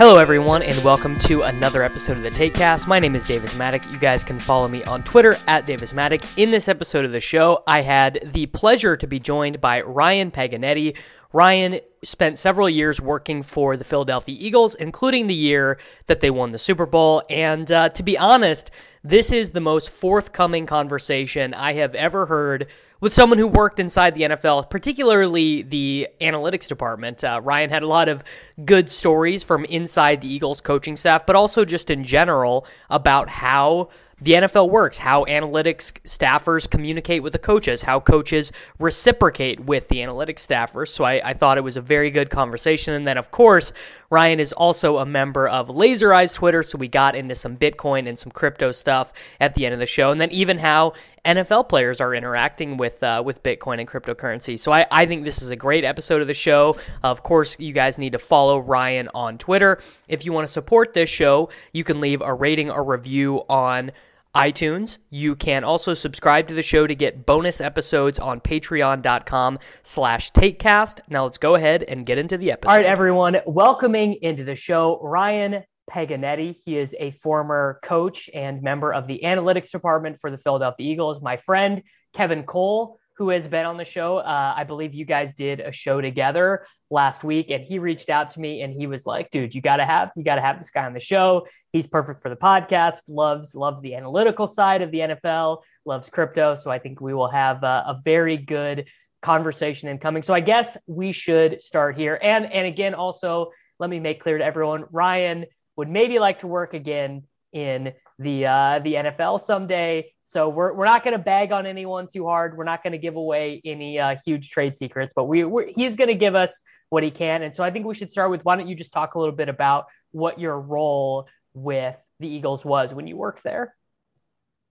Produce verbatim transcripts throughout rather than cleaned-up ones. Hello, everyone, and welcome to another episode of the TakeCast. My name is Davis Matic. You guys can follow me on Twitter, at Davis Matic. In this episode of the show, I had the pleasure to be joined by Ryan Paganetti. Ryan spent several years working for the Philadelphia Eagles, including the year that they won the Super Bowl. And uh, to be honest, this is the most forthcoming conversation I have ever heard with someone who worked inside the N F L, particularly the analytics department. Uh, Ryan had a lot of good stories from inside the Eagles coaching staff, but also just in general about how the N F L works, how analytics staffers communicate with the coaches, how coaches reciprocate with the analytics staffers. So I, I thought it was a very good conversation. And then, of course, Ryan is also a member of Laser Eyes Twitter, so we got into some Bitcoin and some crypto stuff at the end of the show, and then even how N F L players are interacting with uh, with Bitcoin and cryptocurrency. So I, I think this is a great episode of the show. Of course, you guys need to follow Ryan on Twitter. If you want to support this show, you can leave a rating or review on iTunes. You can also subscribe to the show to get bonus episodes on patreon.com slash TakeCast. Now let's go ahead and get into the episode. All right, everyone, welcoming into the show, Ryan Paganetti. He is a former coach and member of the analytics department for the Philadelphia Eagles. My friend, Kevin Cole, who has been on the show. Uh, I believe you guys did a show together last week, and he reached out to me and he was like, dude, you got to have, you got to have this guy on the show. He's perfect for the podcast, loves, loves the analytical side of the N F L, loves crypto. So I think we will have a, a very good conversation incoming. So I guess we should start here. And, and again, also let me make clear to everyone, Ryan would maybe like to work again in the uh, the N F L someday. So we're we're not going to bag on anyone too hard. We're not going to give away any uh, huge trade secrets, but we we're, he's going to give us what he can. And so I think we should start with, why don't you just talk a little bit about what your role with the Eagles was when you worked there?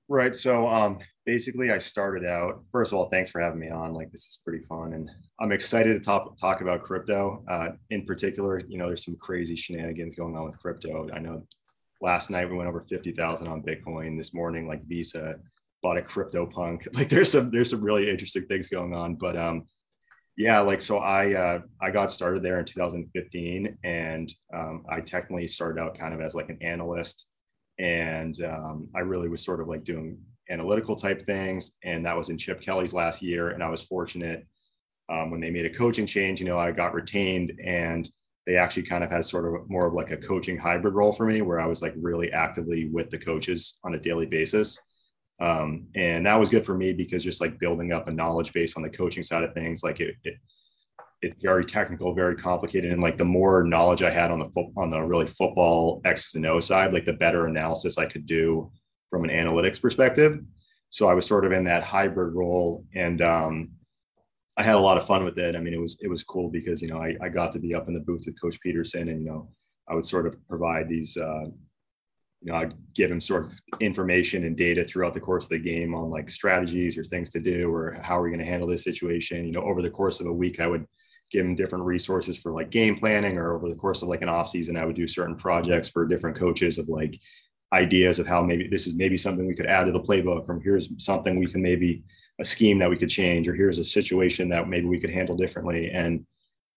Right. So um, basically, I started out, first of all, thanks for having me on. Like, this is pretty fun. And I'm excited to talk, talk about crypto uh, in particular. You know, there's some crazy shenanigans going on with crypto. I know last night we went over fifty thousand on Bitcoin. This morning, like, Visa bought a CryptoPunk. Like, there's some, there's some really interesting things going on. But um, yeah, like, so I, uh, I got started there in two thousand fifteen, and um, I technically started out kind of as like an analyst. And um, I really was sort of like doing analytical type things. And that was in Chip Kelly's last year. And I was fortunate um, when they made a coaching change, you know, I got retained, and they actually kind of had sort of more of like a coaching hybrid role for me, where I was like really actively with the coaches on a daily basis. Um, and that was good for me, because just like building up a knowledge base on the coaching side of things, like it, it it's very technical, very complicated. And like, the more knowledge I had on the fo- on the really football X's and O side, like the better analysis I could do from an analytics perspective. So I was sort of in that hybrid role, and um, I had a lot of fun with it. I mean, it was, it was cool because, you know, I, I got to be up in the booth with Coach Peterson, and, you know, I would sort of provide these, uh, you know, I'd give him sort of information and data throughout the course of the game on like strategies or things to do, or how are we going to handle this situation? You know, over the course of a week, I would give them different resources for like game planning, or over the course of like an off season, I would do certain projects for different coaches of like ideas of how maybe this is maybe something we could add to the playbook, or here's something we can maybe a scheme that we could change, or here's a situation that maybe we could handle differently. And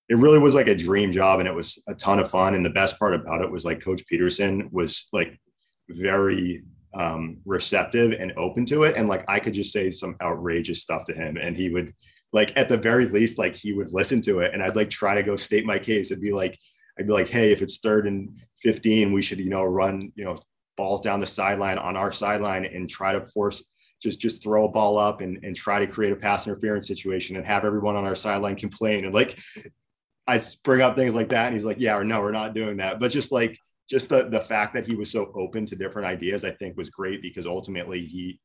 it really was like a dream job, and it was a ton of fun. And the best part about it was like Coach Peterson was like very um, receptive and open to it. And like, I could just say some outrageous stuff to him, and he would, like, at the very least, like, he would listen to it. And I'd like try to go state my case. It'd be like, I'd be like, hey, if it's third and fifteen, we should, you know, run, you know, balls down the sideline on our sideline and try to force, just, just throw a ball up and, and try to create a pass interference situation and have everyone on our sideline complain. And like, I'd bring up things like that. And he's like, yeah, or no, we're not doing that. But just like, just the, the fact that he was so open to different ideas, I think was great, because ultimately he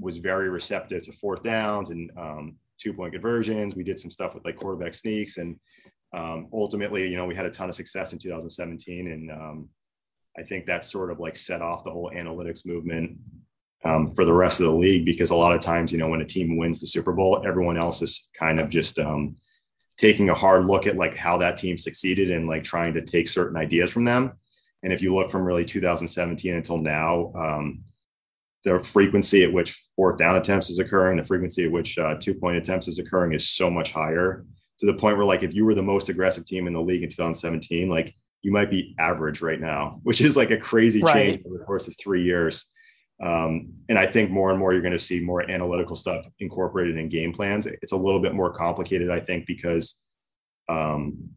was very receptive to fourth downs and um, two point conversions. We did some stuff with like quarterback sneaks, and um, ultimately, you know, we had a ton of success in two thousand seventeen. And um, I think that sort of like set off the whole analytics movement um, for the rest of the league, because a lot of times, you know, when a team wins the Super Bowl, everyone else is kind of just um, taking a hard look at like how that team succeeded and like trying to take certain ideas from them. And if you look from really two thousand seventeen until now, um, the frequency at which fourth down attempts is occurring, the frequency at which uh, two point attempts is occurring is so much higher, to the point where like, if you were the most aggressive team in the league in two thousand seventeen, like you might be average right now, which is like a crazy right. change over the course of three years. Um, and I think more and more, you're going to see more analytical stuff incorporated in game plans. It's a little bit more complicated, I think, because, um,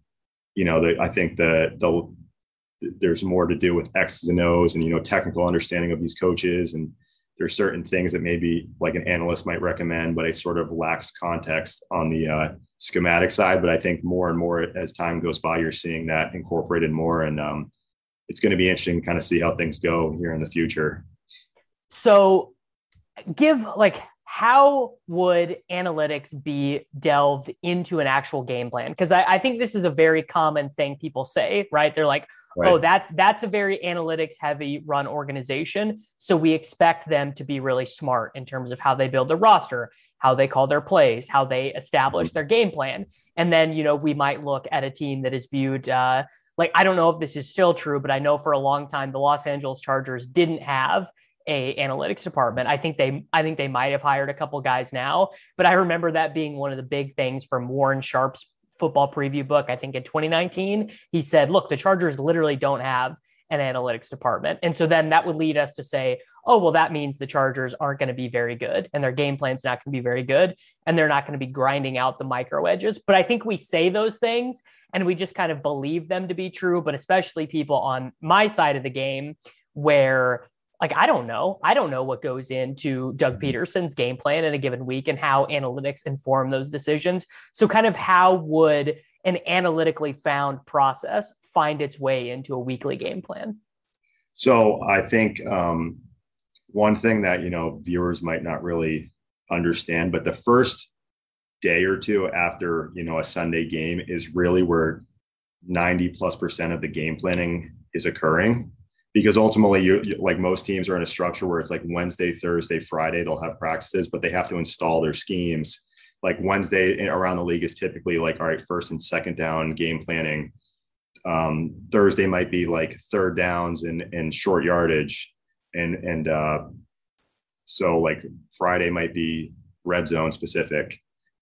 you know, the, I think the, the, there's more to do with X's and O's and, you know, technical understanding of these coaches. And there's certain things that maybe like an analyst might recommend, but it sort of lacks context on the uh, schematic side. But I think more and more as time goes by, you're seeing that incorporated more. And um, it's going to be interesting to kind of see how things go here in the future. So give like, how would analytics be delved into an actual game plan? Because I, I think this is a very common thing people say, right? They're like, right. oh, that's, that's a very analytics heavy run organization, so we expect them to be really smart in terms of how they build their roster, how they call their plays, how they establish their game plan. And then, you know, we might look at a team that is viewed uh, like, I don't know if this is still true, but I know for a long time, the Los Angeles Chargers didn't have a analytics department. I think they, I think they might've hired a couple guys now, but I remember that being one of the big things from Warren Sharp's football preview book. I think in twenty nineteen, he said, look, the Chargers literally don't have an analytics department. And so then that would lead us to say, oh, well, that means the Chargers aren't going to be very good, and their game plan's not going to be very good, and they're not going to be grinding out the micro edges. But I think we say those things and we just kind of believe them to be true, but especially people on my side of the game, where Like, I don't know. I don't know what goes into Doug Peterson's game plan in a given week and how analytics inform those decisions. So kind of how would an analytically found process find its way into a weekly game plan? So I think um, one thing that, you know, viewers might not really understand, but the first day or two after, you know, a Sunday game is really where ninety plus percent of the game planning is occurring. Because ultimately, you, you like most teams are in a structure where it's like Wednesday, Thursday, Friday, they'll have practices, but they have to install their schemes. Like Wednesday around the league is typically like, all right, first and second down game planning. Um, Thursday might be like third downs and, and short yardage. And, and uh, so like Friday might be red zone specific.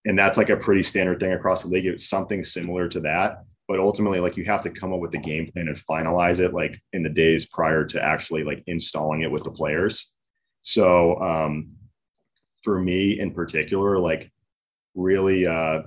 And that's like a pretty standard thing across the league. It's something similar to that. But ultimately, like, you have to come up with the game plan and finalize it like in the days prior to actually like installing it with the players. So um, for me in particular, like really uh,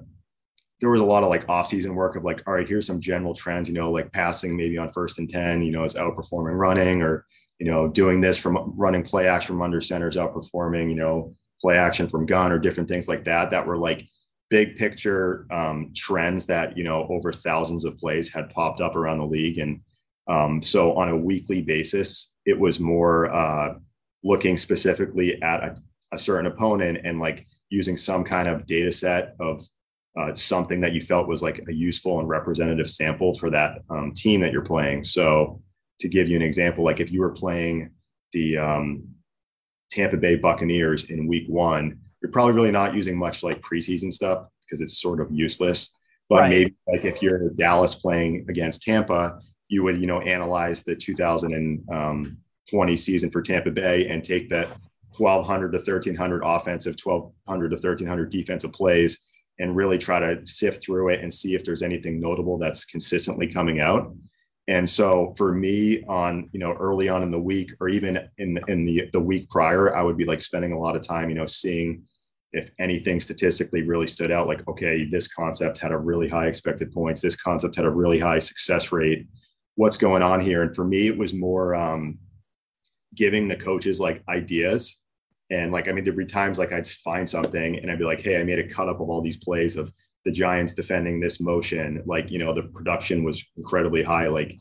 there was a lot of like off-season work of like, all right, here's some general trends, you know, like passing maybe on first and ten, you know, is outperforming running, or, you know, doing this from running play action from under center is outperforming, you know, play action from gun, or different things like that, that were like big picture um, trends that, you know, over thousands of plays had popped up around the league. And um, so on a weekly basis, it was more uh, looking specifically at a, a certain opponent and like using some kind of data set of uh, something that you felt was like a useful and representative sample for that um, team that you're playing. So to give you an example, like if you were playing the um, Tampa Bay Buccaneers in week one, you're probably really not using much like preseason stuff because it's sort of useless. But right. maybe like if you're Dallas playing against Tampa, you would, you know, analyze the two thousand twenty season for Tampa Bay and take that twelve hundred to thirteen hundred offensive, twelve hundred to thirteen hundred defensive plays, and really try to sift through it and see if there's anything notable that's consistently coming out. And so for me on, you know, early on in the week, or even in, in the, the week prior, I would be like spending a lot of time, you know, seeing if anything statistically really stood out, like, okay, this concept had a really high expected points, this concept had a really high success rate, what's going on here? And for me, it was more um, giving the coaches like ideas. And like, I mean, there'd be times like I'd find something and I'd be like, hey, I made a cut up of all these plays of the Giants defending this motion. Like, you know, the production was incredibly high. Like,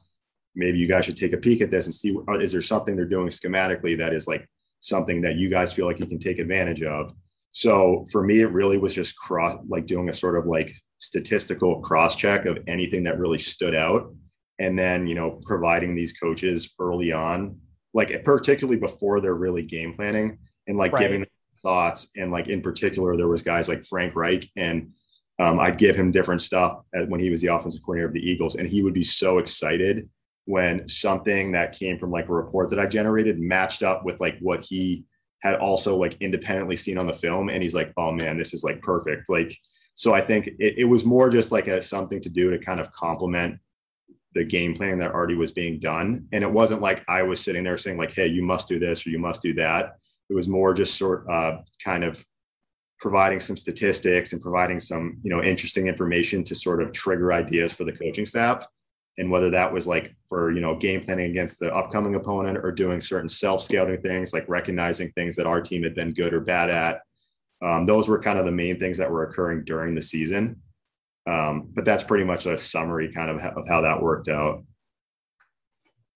maybe you guys should take a peek at this and see, is there something they're doing schematically that is like something that you guys feel like you can take advantage of? So for me, it really was just cross, like doing a sort of like statistical cross check of anything that really stood out. And then, you know, providing these coaches early on, like particularly before they're really game planning and like right. giving them thoughts. And like, in particular, there was guys like Frank Reich, and um, I'd give him different stuff when he was the offensive coordinator of the Eagles. And he would be so excited when something that came from like a report that I generated matched up with like what he had also like independently seen on the film. And he's like, oh man, this is like perfect. Like, so I think it, it was more just like a, something to do to kind of complement the game plan that already was being done. And it wasn't like I was sitting there saying like, hey, you must do this or you must do that. It was more just sort of uh, kind of providing some statistics and providing some, you know, interesting information to sort of trigger ideas for the coaching staff. And whether that was like for, you know, game planning against the upcoming opponent or doing certain self-scouting things, like recognizing things that our team had been good or bad at. Um, those were kind of the main things that were occurring during the season. Um, but that's pretty much a summary kind of how, of how that worked out.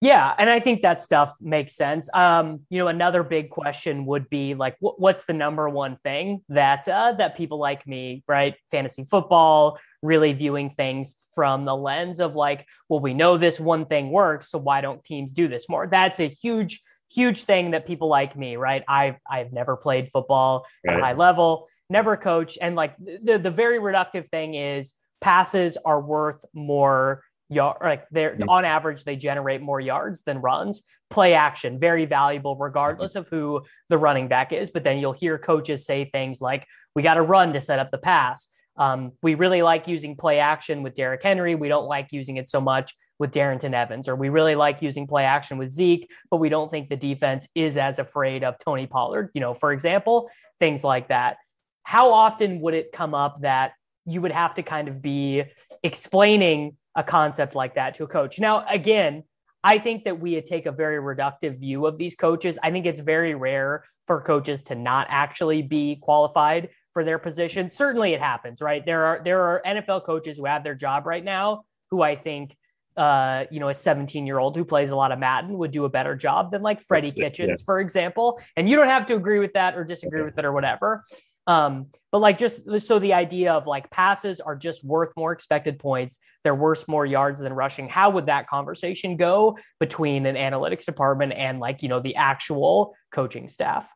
Yeah. And I think that stuff makes sense. Um, you know, another big question would be like, wh- what's the number one thing that, uh, that people like me, right? Fantasy football, really viewing things from the lens of like, well, we know this one thing works, so why don't teams do this more? That's a huge, huge thing that people like me, right? I've, I've never played football at a high level, never coach. And like the, the very reductive thing is passes are worth more yard, like they're on average, they generate more yards than runs. Play action, very valuable, regardless of who the running back is. But then you'll hear coaches say things like, we got to run to set up the pass. Um, we really like using play action with Derrick Henry. We don't like using it so much with Darrington Evans, or we really like using play action with Zeke, but we don't think the defense is as afraid of Tony Pollard, you know, for example, things like that. How often would it come up that you would have to kind of be explaining a concept like that to a coach? Now, again, I think that we take a very reductive view of these coaches. I think it's very rare for coaches to not actually be qualified for their position. Certainly it happens, right? There are, there are N F L coaches who have their job right now, who I think, uh, you know, a seventeen year old who plays a lot of Madden would do a better job than like Freddie Kitchens, yeah. for example. And you don't have to agree with that or disagree okay. with it or whatever. Um, but like, just so the idea of like passes are just worth more expected points, they're worth more yards than rushing. How would that conversation go between an analytics department and like, you know, the actual coaching staff?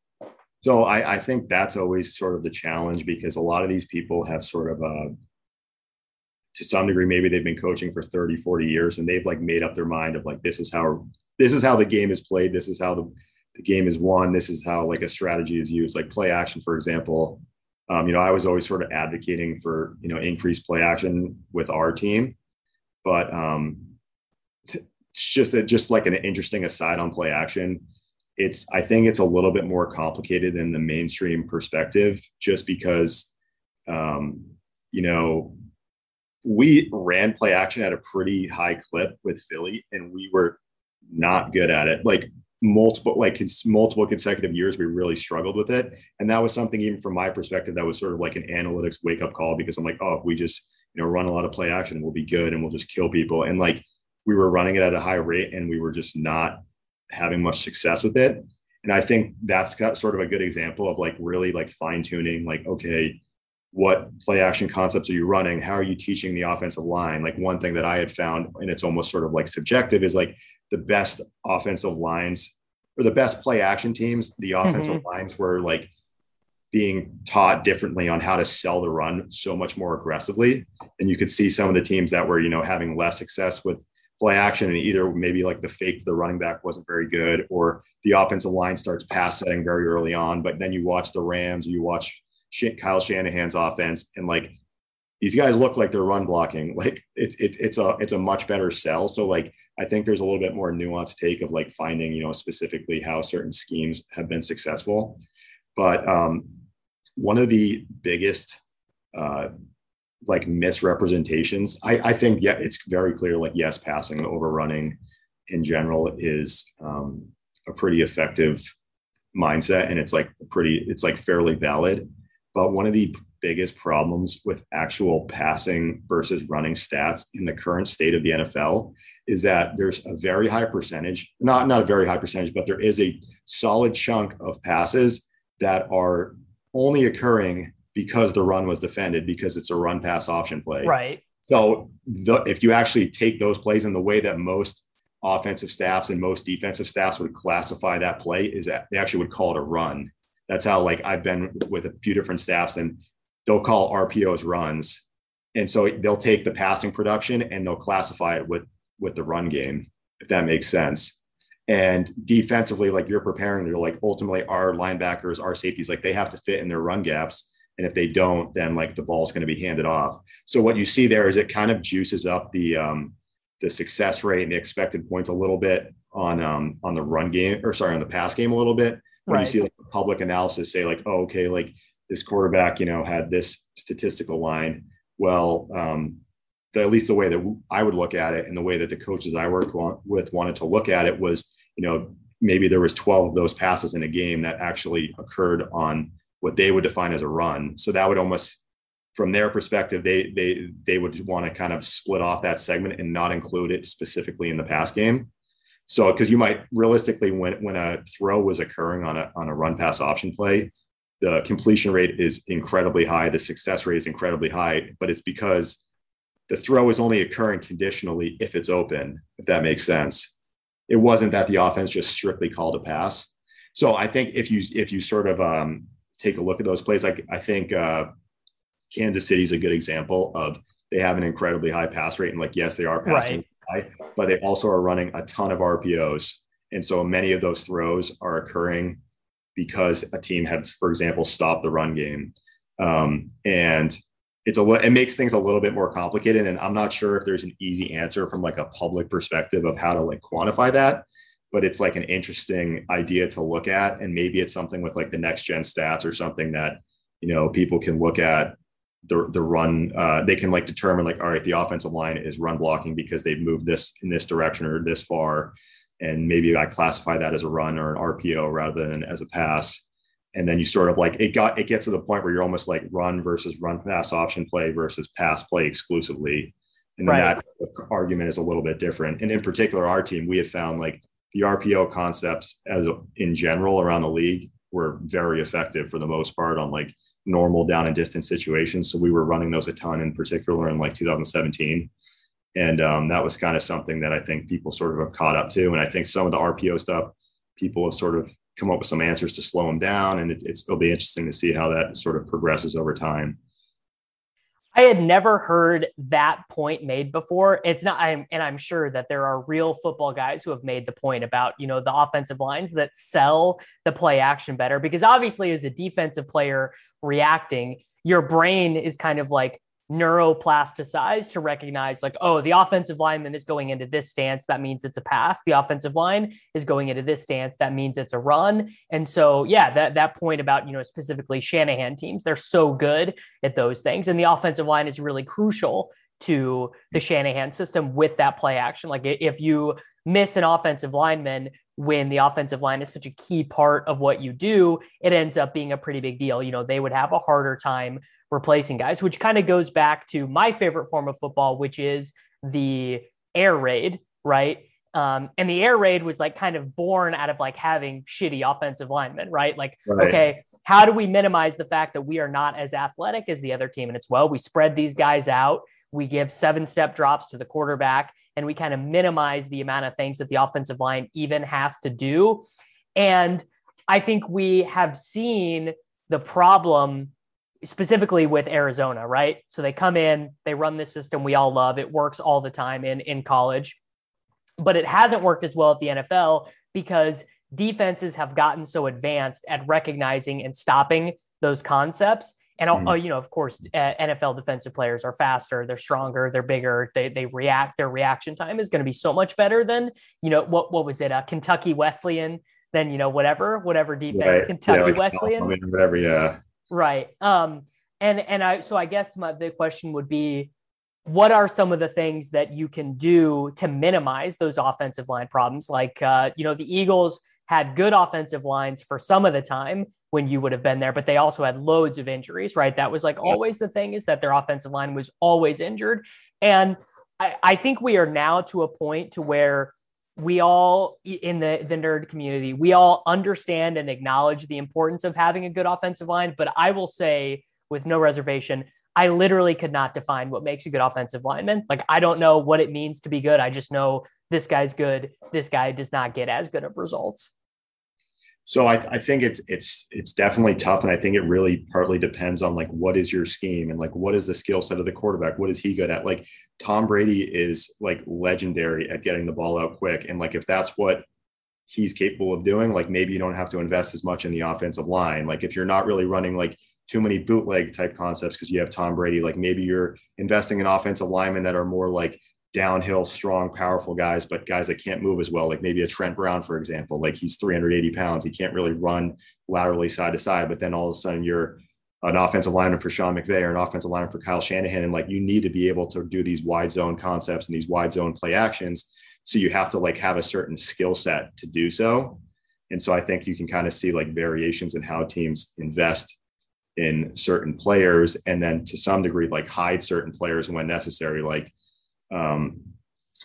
So I, I think that's always sort of the challenge, because a lot of these people have sort of a, to some degree, maybe they've been coaching for thirty, forty years and they've like made up their mind of like, this is how, this is how the game is played. This is how the The game is won. This is how like a strategy is used, like play action, for example. Um, you know, I was always sort of advocating for, you know, increased play action with our team, but um, t- it's just that just like an interesting aside on play action. It's, I think it's a little bit more complicated than the mainstream perspective, just because, um, you know, we ran play action at a pretty high clip with Philly and we were not good at it. Like, multiple like multiple consecutive years we really struggled with it, and that was something even from my perspective that was sort of like an analytics wake-up call, because I'm like, oh, if we just, you know, run a lot of play action, we'll be good and we'll just kill people. And like, we were running it at a high rate and we were just not having much success with it. And I think that's got sort of a good example of like really like fine-tuning, like, okay, what play action concepts are you running? How are you teaching the offensive line? Like, one thing that I had found, and it's almost sort of like subjective, is like the best offensive lines or the best play action teams, the offensive mm-hmm. lines were like being taught differently on how to sell the run so much more aggressively. And you could see some of the teams that were, you know, having less success with play action, and either maybe like the fake to the running back wasn't very good, or the offensive line starts pass setting very early on. But then you watch the Rams, you watch Kyle Shanahan's offense, and like, these guys look like they're run blocking. Like, it's, it's, it's a, it's a much better sell. So like, I think there's a little bit more nuanced take of like finding, you know, specifically how certain schemes have been successful. But um, one of the biggest uh, like misrepresentations, I, I think, yeah, it's very clear, like, yes, passing over running in general is um, a pretty effective mindset, and it's like pretty, it's like fairly valid. But one of the biggest problems with actual passing versus running stats in the current state of the N F L is that there's a very high percentage, not, not a very high percentage, but there is a solid chunk of passes that are only occurring because the run was defended, because it's a run pass option play. Right. So the, if you actually take those plays in the way that most offensive staffs and most defensive staffs would classify that play, is that they actually would call it a run. That's how, like, I've been with a few different staffs, and they'll call R P Os runs. And so they'll take the passing production and they'll classify it with, with the run game, if that makes sense. And defensively, like, you're preparing, you're like, ultimately our linebackers, our safeties, like, they have to fit in their run gaps. And if they don't, then like the ball's going to be handed off. So what you see there is it kind of juices up the, um, the success rate and the expected points a little bit on, um, on the run game, or sorry, on the pass game a little bit. When right. you see like the public analysis say like, oh, okay, like this quarterback, you know, had this statistical line. Well, um, the, at least the way that I would look at it, and the way that the coaches I worked want, with wanted to look at it was, you know, maybe there was twelve of those passes in a game that actually occurred on what they would define as a run. So that would almost, from their perspective, they they they would want to kind of split off that segment and not include it specifically in the pass game. So, because you might realistically, when when a throw was occurring on a on a run pass option play, the completion rate is incredibly high, the success rate is incredibly high, but it's because the throw is only occurring conditionally if it's open, if that makes sense. It wasn't that the offense just strictly called a pass. So I think if you if you sort of um, take a look at those plays, like I think. Uh, Kansas City is a good example of, they have an incredibly high pass rate, and like, yes, they are passing right. high, but they also are running a ton of R P Os. And so many of those throws are occurring because a team has, for example, stopped the run game. Um, and it's a, it makes things a little bit more complicated. And I'm not sure if there's an easy answer from like a public perspective of how to like quantify that, but it's like an interesting idea to look at. And maybe it's something with like the next gen stats or something that, you know, people can look at. The, the run, uh, they can like determine like, all right, the offensive line is run blocking because they've moved this in this direction or this far. And maybe I classify that as a run or an R P O rather than as a pass. And then you sort of like, it got, it gets to the point where you're almost like run versus run pass option play versus pass play exclusively. And then right. that argument is a little bit different. And in particular, our team, we have found like the R P O concepts as a, in general around the league were very effective for the most part on like normal down and distance situations. So we were running those a ton, in particular in like two thousand seventeen. And um, that was kind of something that I think people sort of have caught up to. And I think some of the R P O stuff, people have sort of come up with some answers to slow them down. And it, it's, it'll be interesting to see how that sort of progresses over time. I had never heard that point made before. It's not, I'm, and I'm sure that there are real football guys who have made the point about, you know, the offensive lines that sell the play action better, because obviously as a defensive player reacting, your brain is kind of like neuroplasticized to recognize like, oh, the offensive lineman is going into this stance. That means it's a pass. The offensive line is going into this stance. That means it's a run. And so, yeah, that, that point about, you know, specifically Shanahan teams, they're so good at those things. And the offensive line is really crucial to the Shanahan system with that play action. Like if you miss an offensive lineman, when the offensive line is such a key part of what you do, it ends up being a pretty big deal. You know, they would have a harder time replacing guys, which kind of goes back to my favorite form of football, which is the air raid, right? Um, and the air raid was like kind of born out of like having shitty offensive linemen, right? Like, right. okay, how do we minimize the fact that we are not as athletic as the other team? And it's, well, we spread these guys out. We give seven step drops to the quarterback, and we kind of minimize the amount of things that the offensive line even has to do. And I think we have seen the problem specifically with Arizona, right? So they come in, they run this system we all love. It works all the time in, in college, but it hasn't worked as well at the N F L because defenses have gotten so advanced at recognizing and stopping those concepts. And, mm-hmm. oh, you know, of course, uh, N F L defensive players are faster, they're stronger, they're bigger, they they react, their reaction time is going to be so much better than, you know, what what was it, uh, Kentucky Wesleyan, then, you know, whatever, whatever defense, right. Kentucky yeah, like, Wesleyan. I mean, whatever, yeah. Right. Um, and, and I, so I guess my, the question would be, what are some of the things that you can do to minimize those offensive line problems? Like, uh, you know, the Eagles had good offensive lines for some of the time when you would have been there, but they also had loads of injuries, right? That was like always the thing, is that their offensive line was always injured. And I, I think we are now to a point to where we all in the, the nerd community, we all understand and acknowledge the importance of having a good offensive line. But I will say with no reservation, I literally could not define what makes a good offensive lineman. Like, I don't know what it means to be good. I just know this guy's good. This guy does not get as good of results. So I, I think it's, it's, it's definitely tough. And I think it really partly depends on like, what is your scheme and like, what is the skill set of the quarterback? What is he good at? Like Tom Brady is like legendary at getting the ball out quick. And like, if that's what he's capable of doing, like maybe you don't have to invest as much in the offensive line. Like if you're not really running like too many bootleg type concepts, cause you have Tom Brady, like maybe you're investing in offensive linemen that are more like downhill, strong, powerful guys, but guys that can't move as well. Like maybe a Trent Brown, for example, like he's three hundred eighty pounds. He can't really run laterally side to side, but then all of a sudden you're an offensive lineman for Sean McVay or an offensive lineman for Kyle Shanahan. And like, you need to be able to do these wide zone concepts and these wide zone play actions. So you have to like have a certain skill set to do so. And so I think you can kind of see like variations in how teams invest in certain players. And then to some degree, like hide certain players when necessary. Like, Um,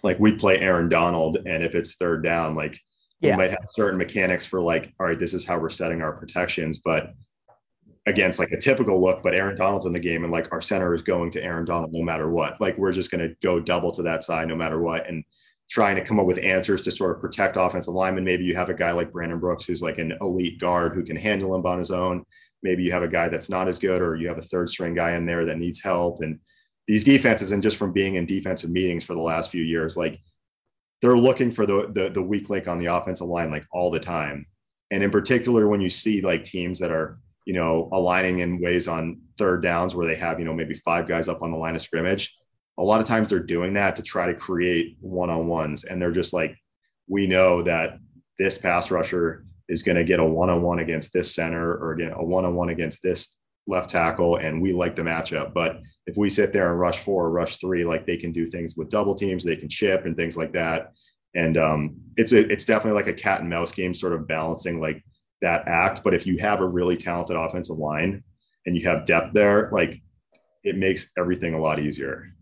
like we play Aaron Donald, and if it's third down, like yeah. we might have certain mechanics for like, all right, this is how we're setting our protections, but against like a typical look, but Aaron Donald's in the game and like our center is going to Aaron Donald no matter what. Like we're just going to go double to that side no matter what, and trying to come up with answers to sort of protect offensive linemen. Maybe you have a guy like Brandon Brooks, who's like an elite guard who can handle him on his own. Maybe you have a guy that's not as good, or you have a third string guy in there that needs help. And these defenses, and just from being in defensive meetings for the last few years, like they're looking for the, the the weak link on the offensive line, like all the time. And in particular, when you see like teams that are, you know, aligning in ways on third downs where they have, you know, maybe five guys up on the line of scrimmage, a lot of times they're doing that to try to create one-on-ones. And they're just like, we know that this pass rusher is going to get a one-on-one against this center, or again, a one-on-one against this left tackle, and we like the matchup. But if we sit there and rush four or rush three, like they can do things with double teams, they can chip and things like that. And um, it's a, it's definitely like a cat and mouse game, sort of balancing like that act. But if you have a really talented offensive line and you have depth there, like it makes everything a lot easier.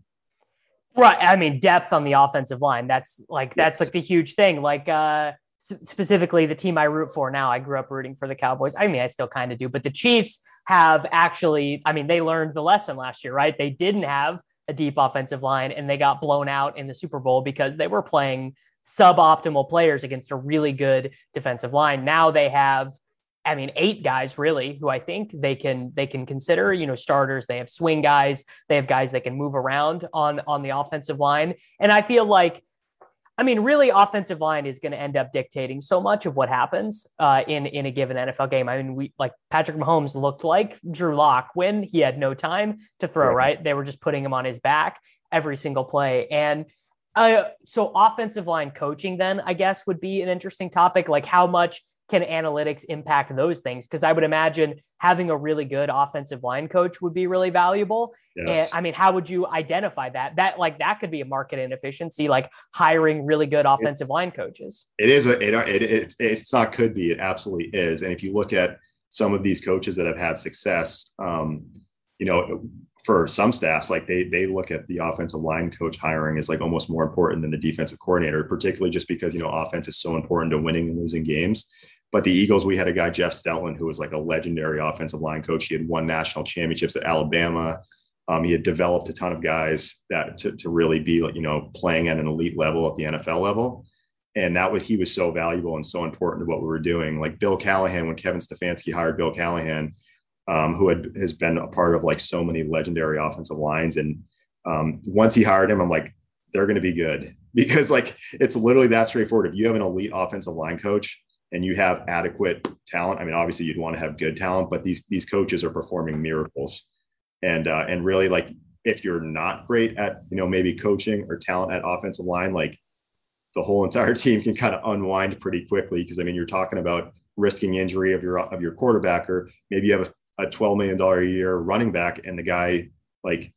Right. I mean, depth on the offensive line, that's like, that's like the huge thing. Like, uh, specifically the team I root for now, I grew up rooting for the Cowboys. I mean, I still kind of do, but the Chiefs have actually, I mean, they learned the lesson last year, right? They didn't have a deep offensive line and they got blown out in the Super Bowl because they were playing suboptimal players against a really good defensive line. Now they have, I mean, eight guys really who I think they can, they can consider, you know, starters. They have swing guys, they have guys that can move around on, on the offensive line. And I feel like, I mean, really, offensive line is going to end up dictating so much of what happens uh, in, in a given N F L game. I mean, we like Patrick Mahomes looked like Drew Lock when he had no time to throw, right? right? They were just putting him on his back every single play. And uh, so offensive line coaching then, I guess, would be an interesting topic. Like how much can analytics impact those things? Because I would imagine having a really good offensive line coach would be really valuable. Yes. And I mean, how would you identify that? That like that could be a market inefficiency, like hiring really good offensive it, line coaches. It is. A, it, it, it, it's not could be. It absolutely is. And if you look at some of these coaches that have had success, um, you know, for some staffs, like they they look at the offensive line coach hiring as like almost more important than the defensive coordinator, particularly just because, you know, offense is so important to winning and losing games. But the Eagles, we had a guy, Jeff Stelton, who was like a legendary offensive line coach. He had won national championships at Alabama. Um, he had developed a ton of guys that to, to really be like, you know, playing at an elite level at the N F L level. And that was, he was so valuable and so important to what we were doing. Like Bill Callahan, when Kevin Stefanski hired Bill Callahan, um, who had, has been a part of like so many legendary offensive lines. And um, once he hired him, I'm like, they're going to be good, because like, it's literally that straightforward. If you have an elite offensive line coach, and you have adequate talent, I mean, obviously you'd want to have good talent, but these these coaches are performing miracles. And uh, and really, like, if you're not great at, you know, maybe coaching or talent at offensive line, like the whole entire team can kind of unwind pretty quickly. Because I mean, you're talking about risking injury of your of your quarterback, or maybe you have a, a twelve million dollars a year running back, and the guy like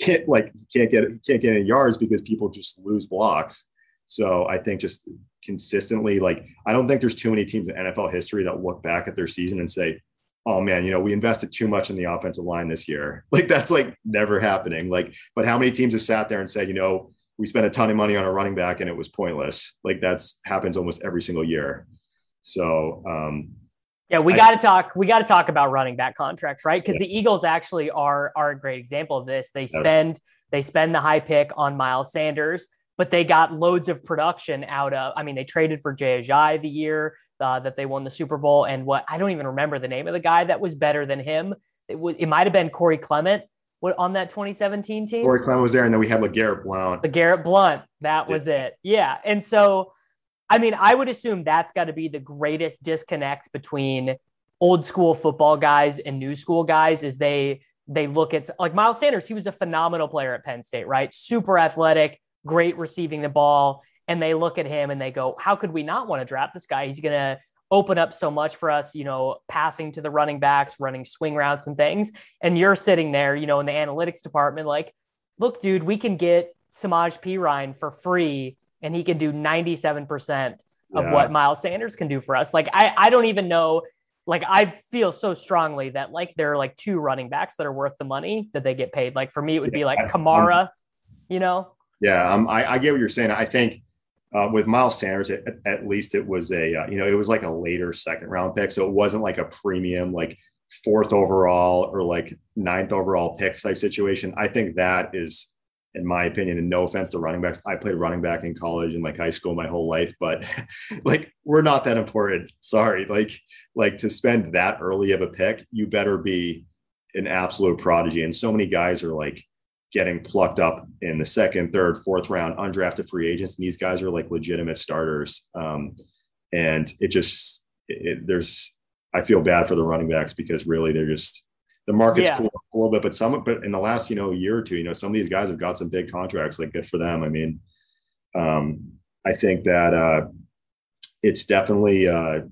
can't like can't get can't get any yards because people just lose blocks. So I think just consistently, like, I don't think there's too many teams in N F L history that look back at their season and say, oh man, you know, we invested too much in the offensive line this year. Like, that's like never happening. Like, but how many teams have sat there and said, you know, we spent a ton of money on a running back and it was pointless. Like, that's happens almost every single year. So, um, yeah, we got to talk, we got to talk about running back contracts, right? Because yeah. the Eagles actually are, are a great example of this. They spend, they spend the high pick on Miles Sanders, but they got loads of production out of, I mean, they traded for Jay Ajayi the year uh, that they won the Super Bowl. And what, I don't even remember the name of the guy that was better than him. It, w- it might've been Corey Clement on that twenty seventeen team. Corey Clement was there. And then we had LeGarrette Blount. LeGarrette Blount. That was yeah. it. Yeah. And so, I mean, I would assume that's got to be the greatest disconnect between old school football guys and new school guys is they, they look at like Miles Sanders. He was a phenomenal player at Penn State, right? Super athletic, great receiving the ball. And they look at him and they go, how could we not want to draft this guy? He's going to open up so much for us, you know, passing to the running backs, running swing routes and things. And you're sitting there, you know, in the analytics department, like, look, dude, we can get Samaje Perine for free. And he can do ninety-seven percent of yeah. what Miles Sanders can do for us. Like, I, I don't even know, like, I feel so strongly that like, there are like two running backs that are worth the money that they get paid. Like for me, it would yeah, be like Kamara, I'm, you know? Yeah. Um, I, I get what you're saying. I think uh, with Miles Sanders, it, at least it was a, uh, you know, it was like a later second round pick. So it wasn't like a premium, like fourth overall or like ninth overall pick type situation. I think that is, in my opinion, and no offense to running backs, I played running back in college and like high school my whole life, but like, we're not that important. Sorry. Like, like to spend that early of a pick, you better be an absolute prodigy. And so many guys are like getting plucked up in the second, third, fourth round, undrafted free agents. And these guys are like legitimate starters. Um, and it just, it, it, there's, I feel bad for the running backs because really they're just, the market's yeah. cool a little bit, but some, but in the last, you know, year or two, you know, some of these guys have got some big contracts, like good for them. I mean, um, I think that uh, it's definitely, uh,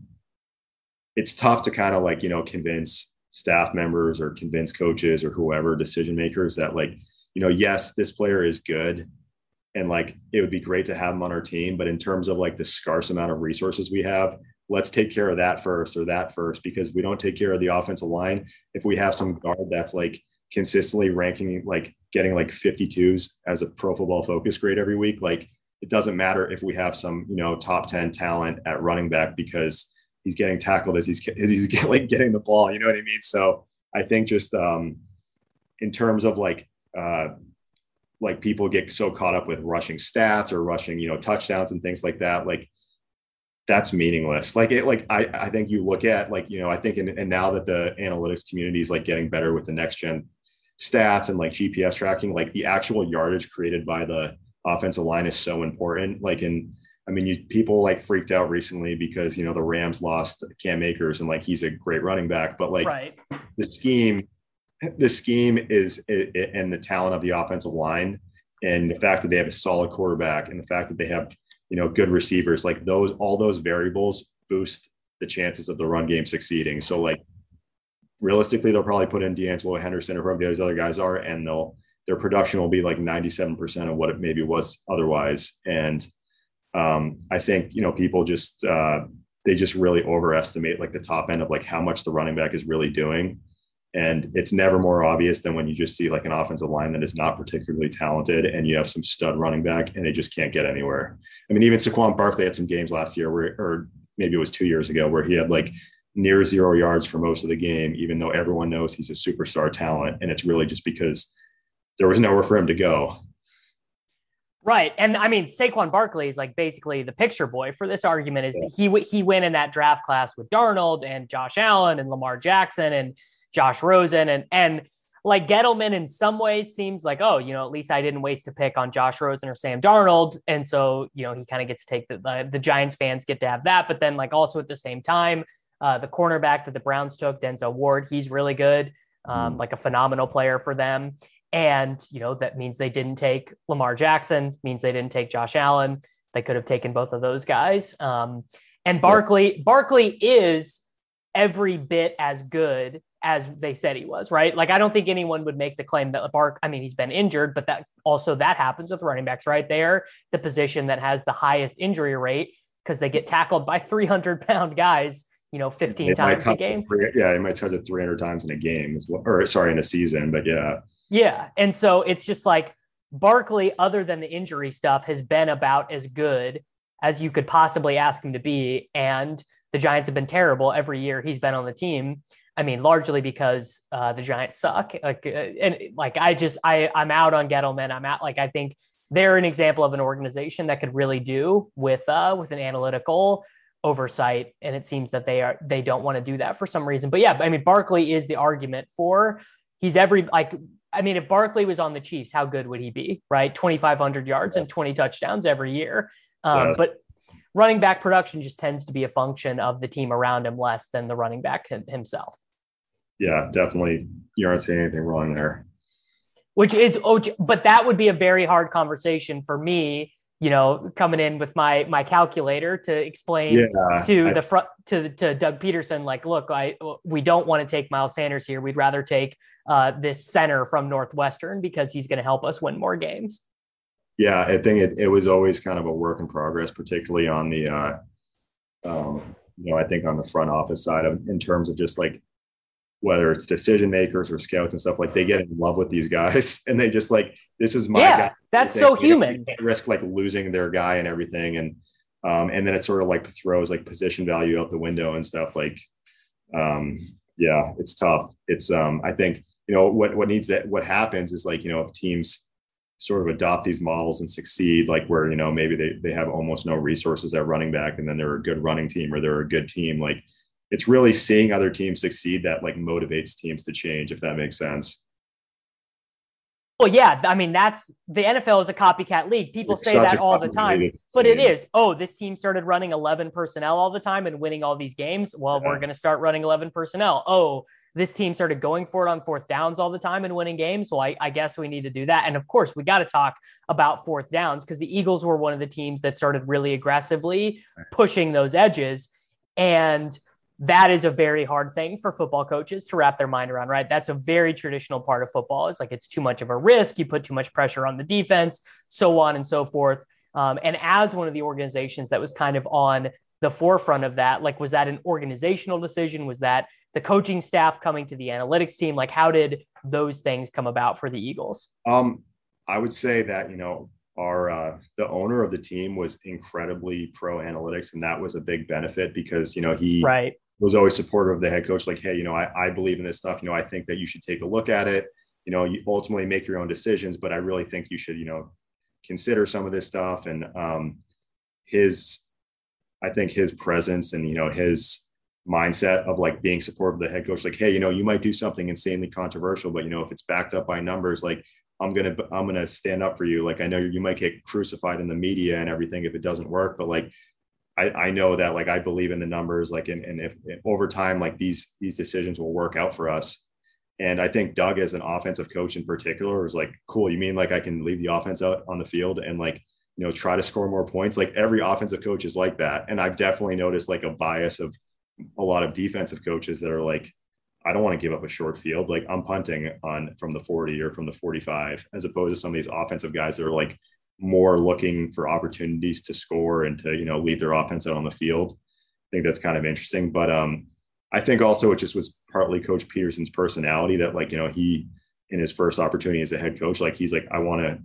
it's tough to kind of like, you know, convince staff members or convince coaches or whoever decision makers that like, you know, yes, this player is good. And like, it would be great to have him on our team, but in terms of like the scarce amount of resources we have, let's take care of that first or that first, because we don't take care of the offensive line. If we have some guard that's like consistently ranking, like getting like fifty-twos as a Pro Football Focus grade every week, like it doesn't matter if we have some, you know, top ten talent at running back because he's getting tackled as he's, as he's like getting the ball, you know what I mean? So I think just um, in terms of like, uh, like people get so caught up with rushing stats or rushing, you know, touchdowns and things like that. Like, that's meaningless. Like it, like I, I think you look at like, you know, I think, in, and now that the analytics community is like getting better with the next gen stats and like G P S tracking, like the actual yardage created by the offensive line is so important. Like, and I mean, you, people like freaked out recently because, you know, the Rams lost Cam Akers and like, he's a great running back, but like right. the scheme, the scheme is, it, it, and the talent of the offensive line and the fact that they have a solid quarterback and the fact that they have, you know, good receivers, like those, all those variables boost the chances of the run game succeeding. So like realistically, they'll probably put in D'Angelo Henderson or whoever those other guys are, and they'll, their production will be like ninety-seven percent of what it maybe was otherwise. And um, I think, you know, people just, uh, they just really overestimate like the top end of like how much the running back is really doing. And it's never more obvious than when you just see like an offensive line that is not particularly talented and you have some stud running back and they just can't get anywhere. I mean, even Saquon Barkley had some games last year where, or maybe it was two years ago, where he had like near zero yards for most of the game, even though everyone knows he's a superstar talent. And it's really just because there was nowhere for him to go. Right. And I mean, Saquon Barkley is like basically the picture boy for this argument is yeah. he w- he went in that draft class with Darnold and Josh Allen and Lamar Jackson and Josh Rosen and, and like Gettleman in some ways seems like, oh, you know, at least I didn't waste a pick on Josh Rosen or Sam Darnold. And so, you know, he kind of gets to take the, the, the Giants fans get to have that, but then like also at the same time, uh, the cornerback that the Browns took, Denzel Ward, he's really good, um, mm. like a phenomenal player for them. And, you know, that means they didn't take Lamar Jackson, means they didn't take Josh Allen. They could have taken both of those guys. Um, and Barkley, yeah. Barkley is every bit as good as they said he was, right? Like, I don't think anyone would make the claim that Bark, I mean, he's been injured, but that also that happens with running backs, right? They're the position that has the highest injury rate because they get tackled by three hundred pound guys, you know, fifteen it times a game. Three, yeah. He might touch it three hundred times in a game as well, or sorry, in a season, but yeah. Yeah. And so it's just like Barkley, other than the injury stuff, has been about as good as you could possibly ask him to be. And the Giants have been terrible every year he's been on the team. I mean, largely because uh, the Giants suck. Like, and like, I just, I, I'm out on Gettleman. I'm out. Like, I think they're an example of an organization that could really do with, uh, with an analytical oversight. And it seems that they are, they don't want to do that for some reason, but yeah, I mean, Barkley is the argument for he's every, like, I mean, if Barkley was on the Chiefs, how good would he be? Right. twenty-five hundred yards and twenty touchdowns every year. Um, yeah. But running back production just tends to be a function of the team around him less than the running back himself. Yeah, definitely. You aren't saying anything wrong there. Which is, oh, but that would be a very hard conversation for me, you know, coming in with my my calculator to explain yeah, to I, the front to to Doug Peterson, like, look, I we don't want to take Miles Sanders here. We'd rather take uh, this center from Northwestern because he's going to help us win more games. Yeah, I think it, it was always kind of a work in progress, particularly on the, uh, um, you know, I think on the front office side of in terms of just like whether it's decision makers or scouts and stuff, like they get in love with these guys and they just like, this is my yeah, guy. That's so human. They risk like losing their guy and everything. And um, and then it sort of like throws like position value out the window and stuff like, um, yeah, it's tough. It's um, I think, you know, what, what needs that, what happens is like, you know, if teams sort of adopt these models and succeed, like where, you know, maybe they, they have almost no resources at running back and then they're a good running team or they're a good team. Like it's really seeing other teams succeed that like motivates teams to change, if that makes sense. Well, yeah. I mean, that's the N F L is a copycat league. People it's say that all the time, but it is, oh, this team started running eleven personnel all the time and winning all these games. Well, yeah. We're going to start running eleven personnel. Oh, this team started going for it on fourth downs all the time and winning games. Well, I, I guess we need to do that. And of course we got to talk about fourth downs because the Eagles were one of the teams that started really aggressively pushing those edges. And that is a very hard thing for football coaches to wrap their mind around, right? That's a very traditional part of football. It's like, it's too much of a risk. You put too much pressure on the defense, so on and so forth. Um, and as one of the organizations that was kind of on the forefront of that, like, was that an organizational decision? Was that the coaching staff coming to the analytics team? Like, how did those things come about for the Eagles? Um, I would say that, you know, our, uh, the owner of the team was incredibly pro analytics. And that was a big benefit because, you know, he right. was always supportive of the head coach. Like, hey, you know, I, I believe in this stuff. You know, I think that you should take a look at it. You know, you ultimately make your own decisions, but I really think you should, you know, consider some of this stuff. And um, his, I think his presence and, you know, his mindset of like being supportive of the head coach, like, hey, you know, you might do something insanely controversial, but you know, if it's backed up by numbers, like I'm going to, I'm going to stand up for you. Like, I know you might get crucified in the media and everything if it doesn't work, but like, I, I know that like, I believe in the numbers, like, and, and if and over time, like these, these decisions will work out for us. And I think Doug as an offensive coach in particular was like, cool. You mean like I can leave the offense out on the field and like, you know, try to score more points? Like every offensive coach is like that. And I've definitely noticed like a bias of a lot of defensive coaches that are like, I don't want to give up a short field. Like I'm punting on from the forty or from the forty-five, as opposed to some of these offensive guys that are like more looking for opportunities to score and to, you know, lead their offense out on the field. I think that's kind of interesting, but um, I think also it just was partly Coach Peterson's personality that like, you know, he, in his first opportunity as a head coach, like he's like, I want to,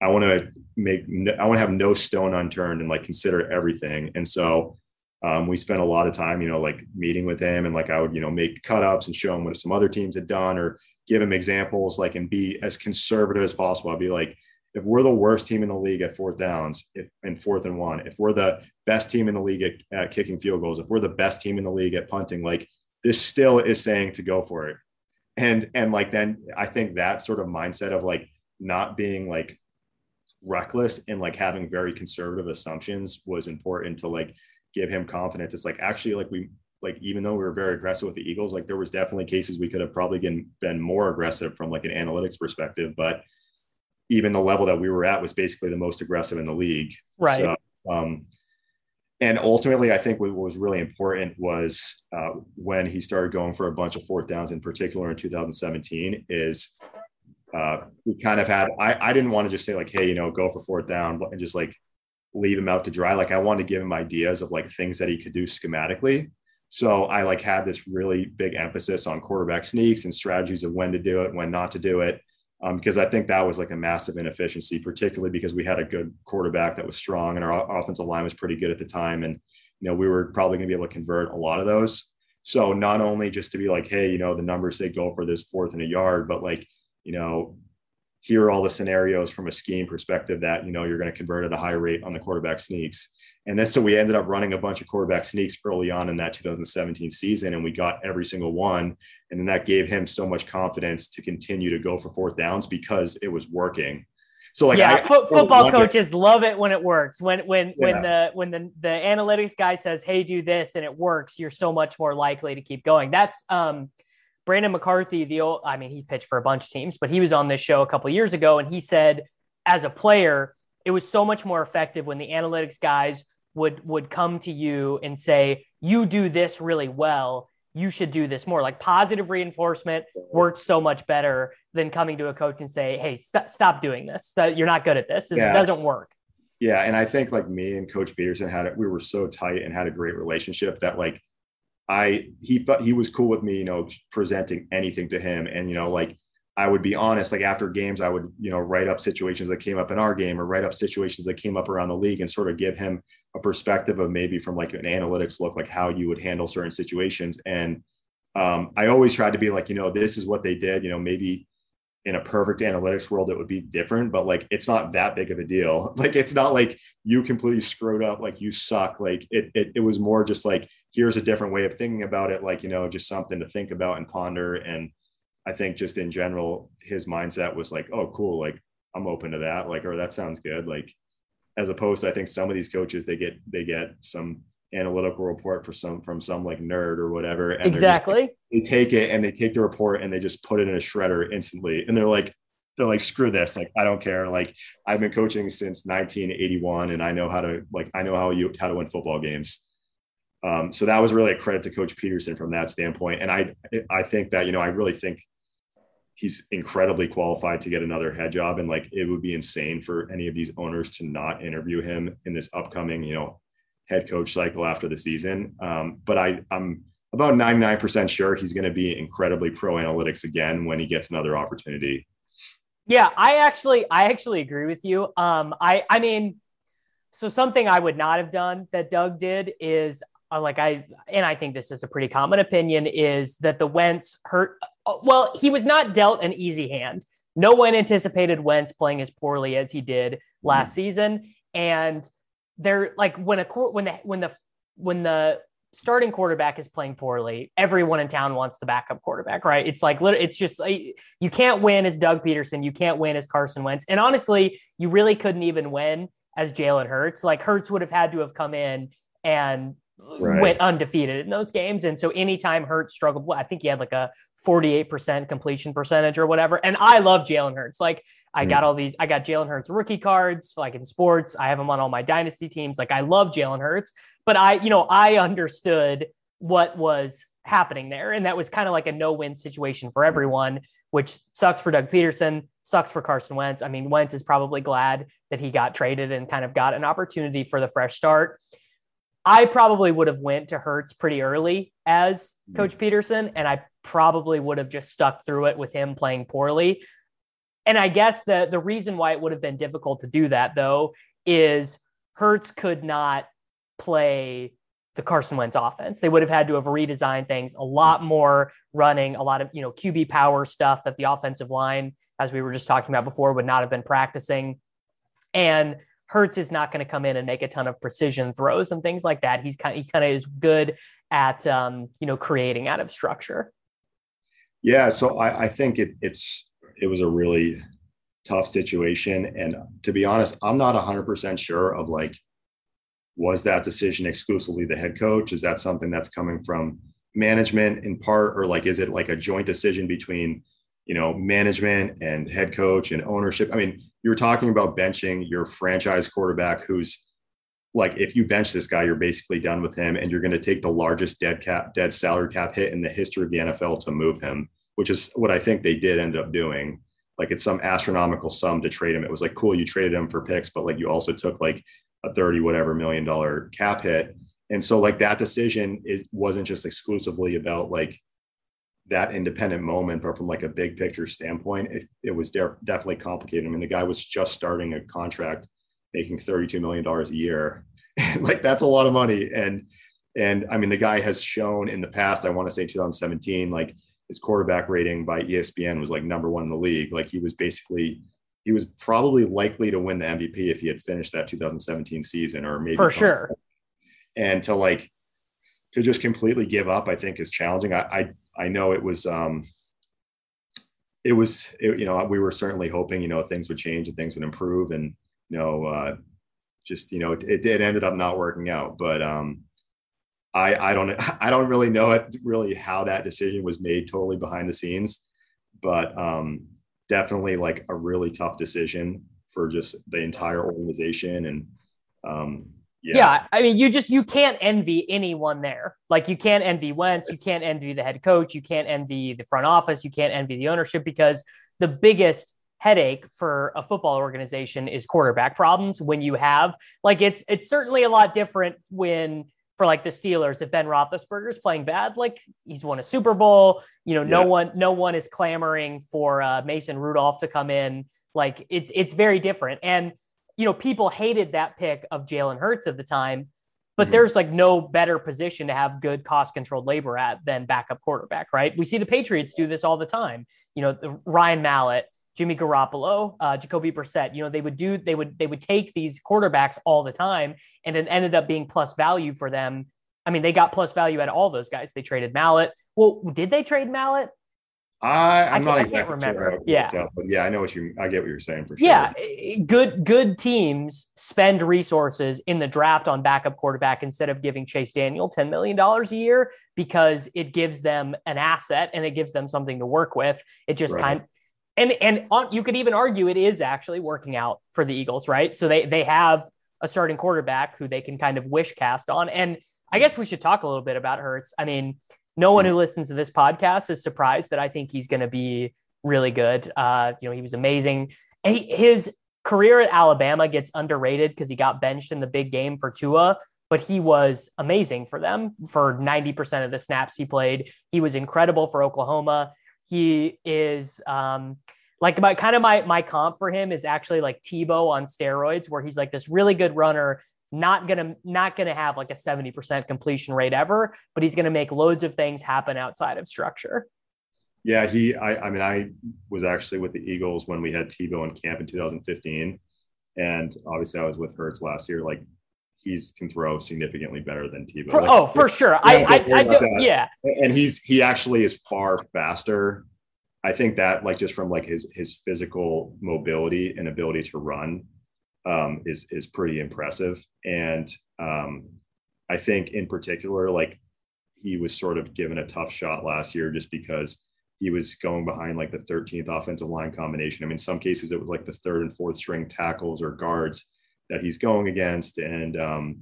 I want to make, I want to have no stone unturned and like consider everything. And so Um, we spent a lot of time, you know, like meeting with him and like I would, you know, make cut ups and show him what some other teams had done or give him examples, like, and be as conservative as possible. I'd be like, if we're the worst team in the league at fourth downs if, and fourth and one, if we're the best team in the league at, at kicking field goals, if we're the best team in the league at punting, like this still is saying to go for it. And, and like, then I think that sort of mindset of like not being like reckless and like having very conservative assumptions was important to like give him confidence. It's like, actually, like we, like, even though we were very aggressive with the Eagles, like there was definitely cases we could have probably been, been more aggressive from like an analytics perspective, but even the level that we were at was basically the most aggressive in the league. Right. So, um, And ultimately, I think what was really important was uh, when he started going for a bunch of fourth downs, in particular in two thousand seventeen, is uh, we kind of had, I, I didn't want to just say like, hey, you know, go for fourth down and just like leave him out to dry. Like I wanted to give him ideas of like things that he could do schematically. So I like had this really big emphasis on quarterback sneaks and strategies of when to do it, when not to do it. Um, because I think that was like a massive inefficiency, particularly because we had a good quarterback that was strong and our offensive line was pretty good at the time. And, you know, we were probably going to be able to convert a lot of those. So not only just to be like, hey, you know, the numbers say go for this fourth and a yard, but like, you know, here are all the scenarios from a scheme perspective that, you know, you're going to convert at a high rate on the quarterback sneaks. And then so we ended up running a bunch of quarterback sneaks early on in that two thousand seventeen season, and we got every single one. And then that gave him so much confidence to continue to go for fourth downs because it was working. So like, yeah, I, fo- football coaches love it when it works. When when yeah. when the when the, the analytics guy says, "Hey, do this," and it works, you're so much more likely to keep going. That's um, Brandon McCarthy. The old, I mean, he pitched for a bunch of teams, but he was on this show a couple of years ago, and he said, as a player, it was so much more effective when the analytics guys would would come to you and say, you do this really well, you should do this more. Like positive reinforcement works so much better than coming to a coach and say, hey, st- stop doing this. You're not good at this. This yeah. doesn't work. Yeah. And I think like me and Coach Peterson had it, we were so tight and had a great relationship that like I, he thought he was cool with me, you know, presenting anything to him. And, you know, like, I would be honest, like after games, I would, you know, write up situations that came up in our game or write up situations that came up around the league and sort of give him a perspective of maybe from like an analytics look, like how you would handle certain situations. And um, I always tried to be like, you know, this is what they did, you know, maybe in a perfect analytics world, it would be different, but like, it's not that big of a deal. Like, it's not like you completely screwed up, like you suck. Like it, it, it was more just like, here's a different way of thinking about it. Like, you know, just something to think about and ponder. And I think just in general, his mindset was like, oh, cool. Like I'm open to that. Like, or that sounds good. Like, as opposed to, I think some of these coaches, they get, they get some analytical report for some, from some like nerd or whatever. And exactly. Just, they take it and they take the report and they just put it in a shredder instantly. And they're like, they're like, screw this. Like, I don't care. Like I've been coaching since nineteen eighty-one and I know how to like, I know how you, how to win football games. Um, so that was really a credit to Coach Peterson from that standpoint. And I, I think that, you know, I really think he's incredibly qualified to get another head job. And like, it would be insane for any of these owners to not interview him in this upcoming, you know, head coach cycle after the season. Um, but I, I'm about ninety-nine percent sure he's going to be incredibly pro analytics again when he gets another opportunity. Yeah, I actually, I actually agree with you. Um, I, I mean, so something I would not have done that Doug did is uh, like, I, and I think this is a pretty common opinion, is that the Wentz hurt. Well, he was not dealt an easy hand. No one anticipated Wentz playing as poorly as he did last mm-hmm. season. And they're like, when a when the when the when the starting quarterback is playing poorly, everyone in town wants the backup quarterback, right? It's like, it's just like, you can't win as Doug Peterson. You can't win as Carson Wentz. And honestly, you really couldn't even win as Jalen Hurts. Like Hurts would have had to have come in and right. went undefeated in those games. And so anytime Hurts struggled, well, I think he had like a forty-eight percent completion percentage or whatever. And I love Jalen Hurts. Like I mm. got all these, I got Jalen Hurts rookie cards, like in sports, I have them on all my dynasty teams. Like I love Jalen Hurts, but I, you know, I understood what was happening there. And that was kind of like a no-win situation for everyone, which sucks for Doug Peterson, sucks for Carson Wentz. I mean, Wentz is probably glad that he got traded and kind of got an opportunity for the fresh start. I probably would have went to Hurts pretty early as Coach Peterson, and I probably would have just stuck through it with him playing poorly. And I guess the, the reason why it would have been difficult to do that, though, is Hurts could not play the Carson Wentz offense. They would have had to have redesigned things, a lot more running, a lot of, you know, Q B power stuff that the offensive line, as we were just talking about before, would not have been practicing. And Hurts is not going to come in and make a ton of precision throws and things like that. He's kind of, he kind of is good at, um, you know, creating out of structure. Yeah. So I, I think it, it's, it was a really tough situation. And to be honest, I'm not a hundred percent sure of like, was that decision exclusively the head coach? Is that something that's coming from management in part, or like, is it like a joint decision between, you know, management and head coach and ownership? I mean, you were talking about benching your franchise quarterback who's like if you bench this guy, you're basically done with him, and you're going to take the largest dead cap, dead salary cap hit in the history of the N F L to move him, which is what I think they did end up doing. Like it's some astronomical sum to trade him. It was like, cool, you traded him for picks, but like you also took like a thirty whatever million dollar cap hit. And so like that decision is, wasn't just exclusively about like that independent moment, but from like a big picture standpoint, it, it was de- definitely complicated. I mean, the guy was just starting a contract making thirty-two million dollars a year. Like that's a lot of money. And, and I mean, the guy has shown in the past, I want to say two thousand seventeen, like his quarterback rating by E S P N was like number one in the league. Like he was basically, he was probably likely to win the M V P if he had finished that two thousand seventeen season, or maybe for sure. And to like, to just completely give up, I think is challenging. I, I, I know it was, um, it was, it, you know, we were certainly hoping, you know, things would change and things would improve, and, you know, uh, just, you know, it, it, it ended up not working out, but, um, I, I don't, I don't really know it really how that decision was made totally behind the scenes, but um, definitely like a really tough decision for just the entire organization. And um, yeah. yeah, I mean, you just, you can't envy anyone there. Like you can't envy Wentz, you can't envy the head coach, you can't envy the front office, you can't envy the ownership, because the biggest headache for a football organization is quarterback problems. When you have like, it's, it's certainly a lot different when, for like the Steelers, if Ben Roethlisberger's playing bad, like he's won a Super Bowl, you know, no yeah. one, no one is clamoring for uh, Mason Rudolph to come in. Like it's, it's very different. And, you know, people hated that pick of Jalen Hurts at the time, but mm-hmm. there's like no better position to have good cost controlled labor at than backup quarterback, right? We see the Patriots do this all the time. You know, the Ryan Mallett, Jimmy Garoppolo, uh, Jacoby Brissett, you know, they would do, they would, they would take these quarterbacks all the time, and it ended up being plus value for them. I mean, they got plus value out of all those guys. They traded Mallett. Well, did they trade Mallett? I, I'm I not exactly I can't remember. Sure yeah. Out, but yeah, I know what you, I get what you're saying for sure. Yeah. Good, good teams spend resources in the draft on backup quarterback instead of giving Chase Daniel ten million dollars a year, because it gives them an asset and it gives them something to work with. It just right. kind of, And and on, you could even argue it is actually working out for the Eagles, right? So they they have a starting quarterback who they can kind of wish cast on. And I guess we should talk a little bit about Hurts. I mean, no one who listens to this podcast is surprised that I think he's going to be really good. Uh, you know, he was amazing. He, his career at Alabama gets underrated because he got benched in the big game for Tua, but he was amazing for them for ninety percent of the snaps he played. He was incredible for Oklahoma. He is um, like my kind of my my comp for him is actually like Tebow on steroids, where he's like this really good runner, not gonna not gonna have like a seventy percent completion rate ever, but he's gonna make loads of things happen outside of structure. Yeah, he. I, I mean, I was actually with the Eagles when we had Tebow in camp in two thousand fifteen, and obviously I was with Hurts last year. Like, he's can throw significantly better than Tebow. For, like, oh, for sure. You know, I, I, I do. That. Yeah. And he's, he actually is far faster. I think that like, just from like his, his physical mobility and ability to run um, is, is pretty impressive. And um, I think in particular, like he was sort of given a tough shot last year just because he was going behind like the thirteenth offensive line combination. I mean, in some cases it was like the third and fourth string tackles or guards that he's going against. And um,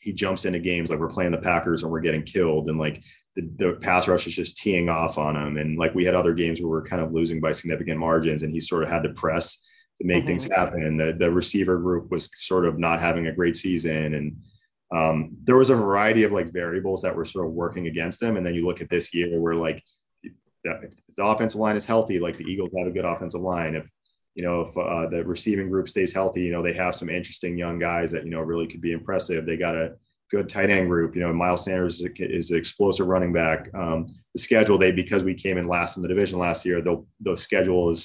he jumps into games like we're playing the Packers and we're getting killed. And like the, the pass rush is just teeing off on him. And like we had other games where we we're kind of losing by significant margins and he sort of had to press to make mm-hmm. things happen. And the, the receiver group was sort of not having a great season. And um, there was a variety of like variables that were sort of working against them. And then you look at this year where like if the offensive line is healthy, like the Eagles have a good offensive line. If, You know, if uh, the receiving group stays healthy, you know, they have some interesting young guys that, you know, really could be impressive. They got a good tight end group. You know, Miles Sanders is, a, is an explosive running back. Um, the schedule, they because we came in last in the division last year, the, the schedule is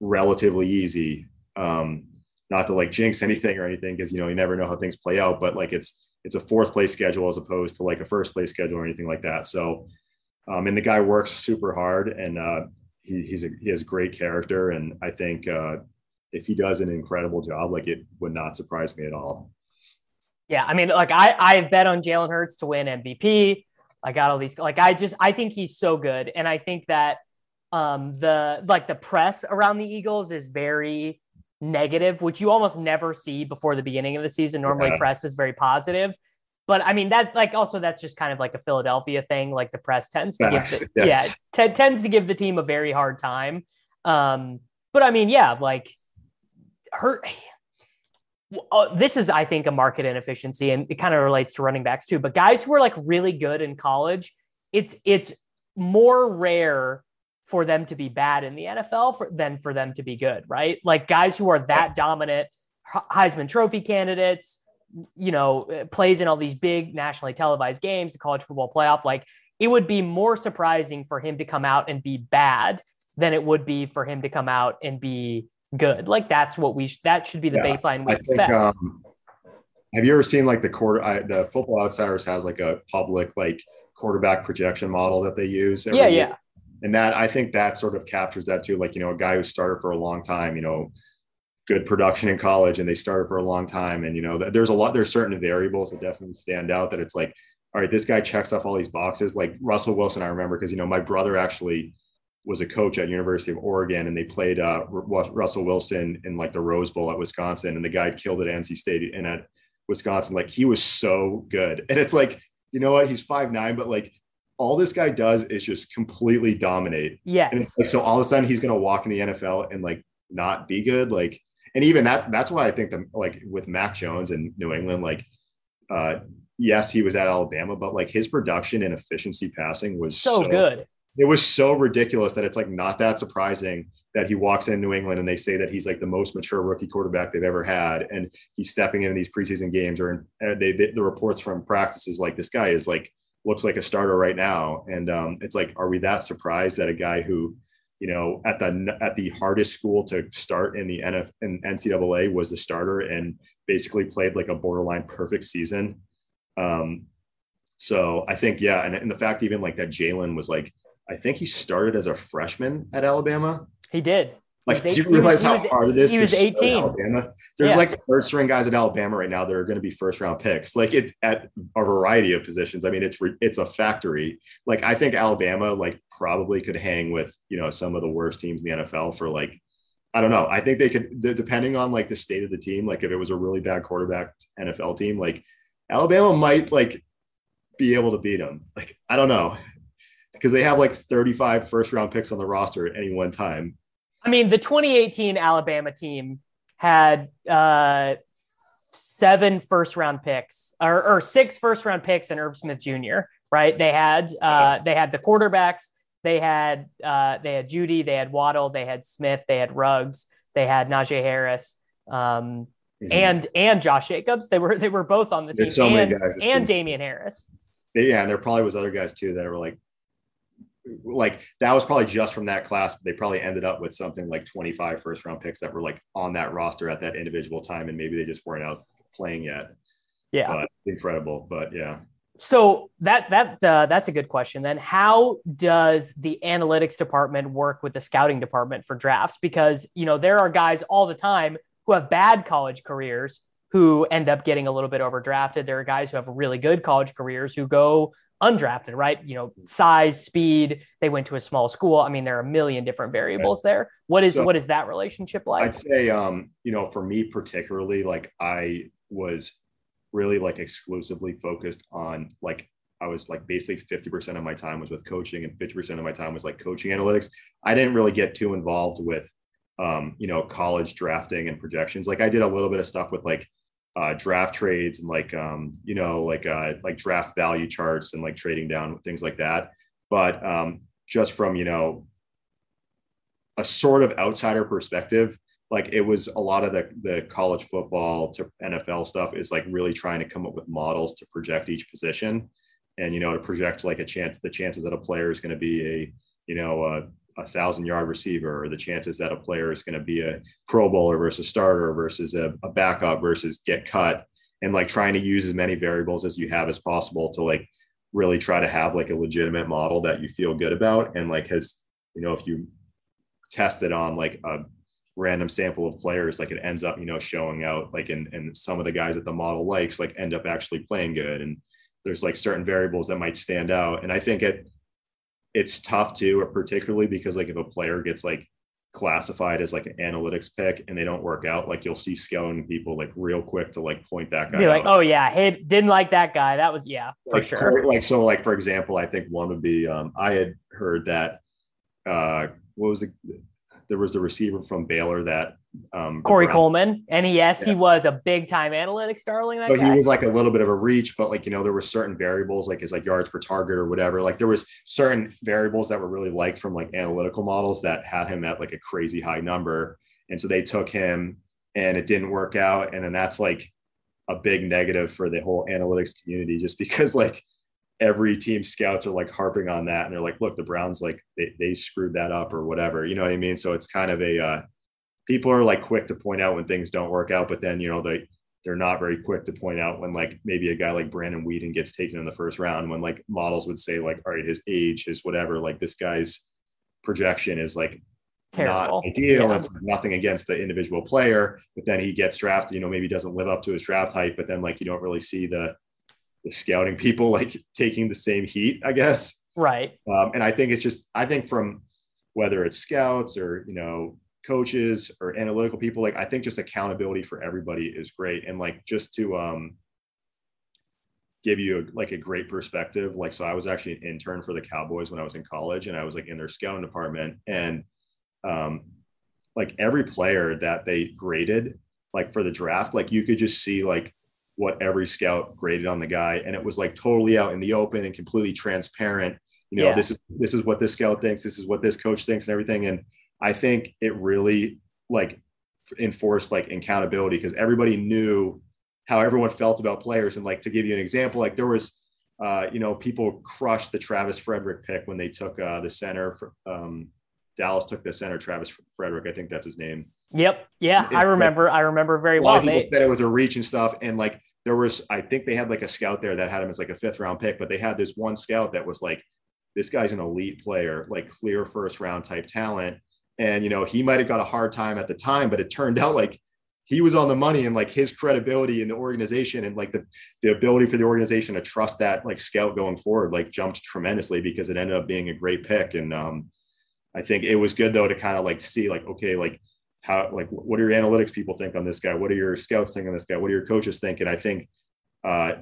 relatively easy. Um, not to like jinx anything or anything because, you know, you never know how things play out. But like it's it's a fourth place schedule as opposed to like a first place schedule or anything like that. So um, and the guy works super hard and uh He, he's a, he has great character. And I think uh, if he does an incredible job, like it would not surprise me at all. Yeah. I mean, like I, I bet on Jalen Hurts to win M V P. I got all these, like, I just, I think he's so good. And I think that um, the, like the press around the Eagles is very negative, which you almost never see before the beginning of the season. Normally yeah. press is very positive. But I mean, that like also that's just kind of like a Philadelphia thing. Like the press tends to yes, give the, yes. yeah, t- tends to give the team a very hard time. Um, but I mean, yeah, like her. Uh, this is, I think, a market inefficiency, and it kind of relates to running backs too. But guys who are like really good in college, it's it's more rare for them to be bad in the N F L for, than for them to be good, right? Like guys who are that dominant, Heisman Trophy candidates, you know, plays in all these big nationally televised games, the college football playoff, like it would be more surprising for him to come out and be bad than it would be for him to come out and be good. Like that's what we, sh- that should be the yeah, baseline we I expect. Think, um, have you ever seen like the quarter, I, the Football Outsiders has like a public, like quarterback projection model that they use. Every yeah. Year. Yeah. And that, I think that sort of captures that too. Like, you know, a guy who started for a long time, you know, good production in college and they started for a long time. And, you know, there's a lot, there's certain variables that definitely stand out that it's like, all right, this guy checks off all these boxes. Like Russell Wilson, I remember, because, you know, my brother actually was a coach at University of Oregon and they played uh, Russell Wilson in like the Rose Bowl at Wisconsin. And the guy killed at N C State and at Wisconsin, like he was so good. And it's like, you know what, he's five nine, but like, all this guy does is just completely dominate. Yes. And like, so all of a sudden he's going to walk in the N F L and like not be good. Like, and even that, that's why I think the, like with Mac Jones in New England, like, uh, yes, he was at Alabama, but like his production and efficiency passing was so, so good. It was so ridiculous that it's like not that surprising that he walks in New England and they say that he's like the most mature rookie quarterback they've ever had. And he's stepping into these preseason games or in, they, they, the reports from practices like this guy is like, looks like a starter right now. And um, it's like, are we that surprised that a guy who, you know, at the, at the hardest school to start in the N F in N C double A was the starter and basically played like a borderline perfect season. Um, so I think, yeah. And, and the fact even like that Jalen was like, I think he started as a freshman at Alabama. He did. Like, do you realize how hard it is to start at Alabama? There's yeah. like third string guys at Alabama right now that are going to be first round picks. Like it's at a variety of positions. I mean, it's re- it's a factory. Like I think Alabama like probably could hang with, you know, some of the worst teams in the N F L for like, I don't know. I think they could, depending on like the state of the team, like if it was a really bad quarterback N F L team, like Alabama might like be able to beat them. Like, I don't know. Because they have like thirty-five first round picks on the roster at any one time. I mean, the twenty eighteen Alabama team had uh, seven first-round picks, or, or six first-round picks, and Herb Smith Junior Right? They had uh, they had the quarterbacks, they had uh, they had Judy, they had Waddle, they had Smith, they had Ruggs, they had Najee Harris, um, mm-hmm. and and Josh Jacobs. They were they were both on the There's team, so many and, guys and Damian Harris. Yeah, and there probably was other guys too that were like. Like that was probably just from that class. But they probably ended up with something like twenty-five first round picks that were like on that roster at that individual time. And maybe they just weren't out playing yet. Yeah. But incredible. But yeah. So that, that, uh, that's a good question. Then how does the analytics department work with the scouting department for drafts? Because, you know, there are guys all the time who have bad college careers who end up getting a little bit overdrafted. There are guys who have really good college careers who go undrafted, right? You know, size, speed, they went to a small school. I mean, there are a million different variables right. there. What is, so, what is that relationship like? I'd say, um, you know, for me particularly, like I was really like exclusively focused on like, I was like basically fifty percent of my time was with coaching and fifty percent of my time was like coaching analytics. I didn't really get too involved with, um, you know, college drafting and projections. Like I did a little bit of stuff with like, Uh, draft trades and like, um, you know, like, uh, like draft value charts and like trading down things like that. But um, just from, you know, a sort of outsider perspective, like it was a lot of the, the college football to N F L stuff is like really trying to come up with models to project each position and, you know, to project like a chance, the chances that a player is going to be a, you know, a, a thousand yard receiver, or the chances that a player is going to be a Pro Bowler versus starter versus a, a backup versus get cut, and like trying to use as many variables as you have as possible to like really try to have like a legitimate model that you feel good about. And like, has, you know, if you test it on like a random sample of players, like it ends up, you know, showing out like in, and some of the guys that the model likes, like end up actually playing good. And there's like certain variables that might stand out. And I think it, It's tough too, particularly because like if a player gets like classified as like an analytics pick and they don't work out, like you'll see scouting people like real quick to like point that guy Be like, out. Oh yeah, hey, didn't like that guy. That was yeah, for like, sure. Like so, like for example, I think one would be um, I had heard that uh, what was the there was the receiver from Baylor that um, Corey Coleman, and yes, yeah. he was a big time analytics darling. That but guy. He was like a little bit of a reach, but like you know there were certain variables like his like yards per target or whatever. Like there was certain variables that were really liked from like analytical models that had him at like a crazy high number, and so they took him, and it didn't work out. And then that's like a big negative for the whole analytics community, just because like every team scouts are like harping on that. And they're like, look, the Browns, like they, they screwed that up or whatever, you know what I mean? So it's kind of a, uh, people are like quick to point out when things don't work out, but then, you know, they, they're not very quick to point out when like maybe a guy like Brandon Weeden gets taken in the first round when like models would say like, all right, his age, his whatever, like this guy's projection is like terrible. Not ideal. Yeah. It's nothing against the individual player, but then he gets drafted, you know, maybe doesn't live up to his draft height, but then like, you don't really see the, the scouting people like taking the same heat, I guess. Right. Um, and I think it's just, I think from whether it's scouts or, you know, coaches or analytical people, like I think just accountability for everybody is great. And like, just to um, give you a, like a great perspective, like, so I was actually an intern for the Cowboys when I was in college and I was like in their scouting department and um, like every player that they graded, like for the draft, like you could just see like what every scout graded on the guy. And it was like totally out in the open and completely transparent. You know, yeah. this is, this is what this scout thinks. This is what this coach thinks and everything. And I think it really like enforced like accountability because everybody knew how everyone felt about players. And like, to give you an example, like there was, uh, you know, people crushed the Travis Frederick pick when they took uh, the center for, um, Dallas took the center, Travis Frederick. I think that's his name. Yep. Yeah. It, I remember. Like, I remember very well. A lot of people said it was a reach and stuff. And like, there was, I think they had like a scout there that had him as like a fifth round pick, but they had this one scout that was like, this guy's an elite player, like clear first round type talent. And, you know, he might've got a hard time at the time, but it turned out like he was on the money and like his credibility in the organization and like the, the ability for the organization to trust that like scout going forward, like jumped tremendously because it ended up being a great pick. And um, I think it was good though, to kind of like see like, okay, like, how, like, what do your analytics people think on this guy? What do your scouts think on this guy? What do your coaches think? And I think uh,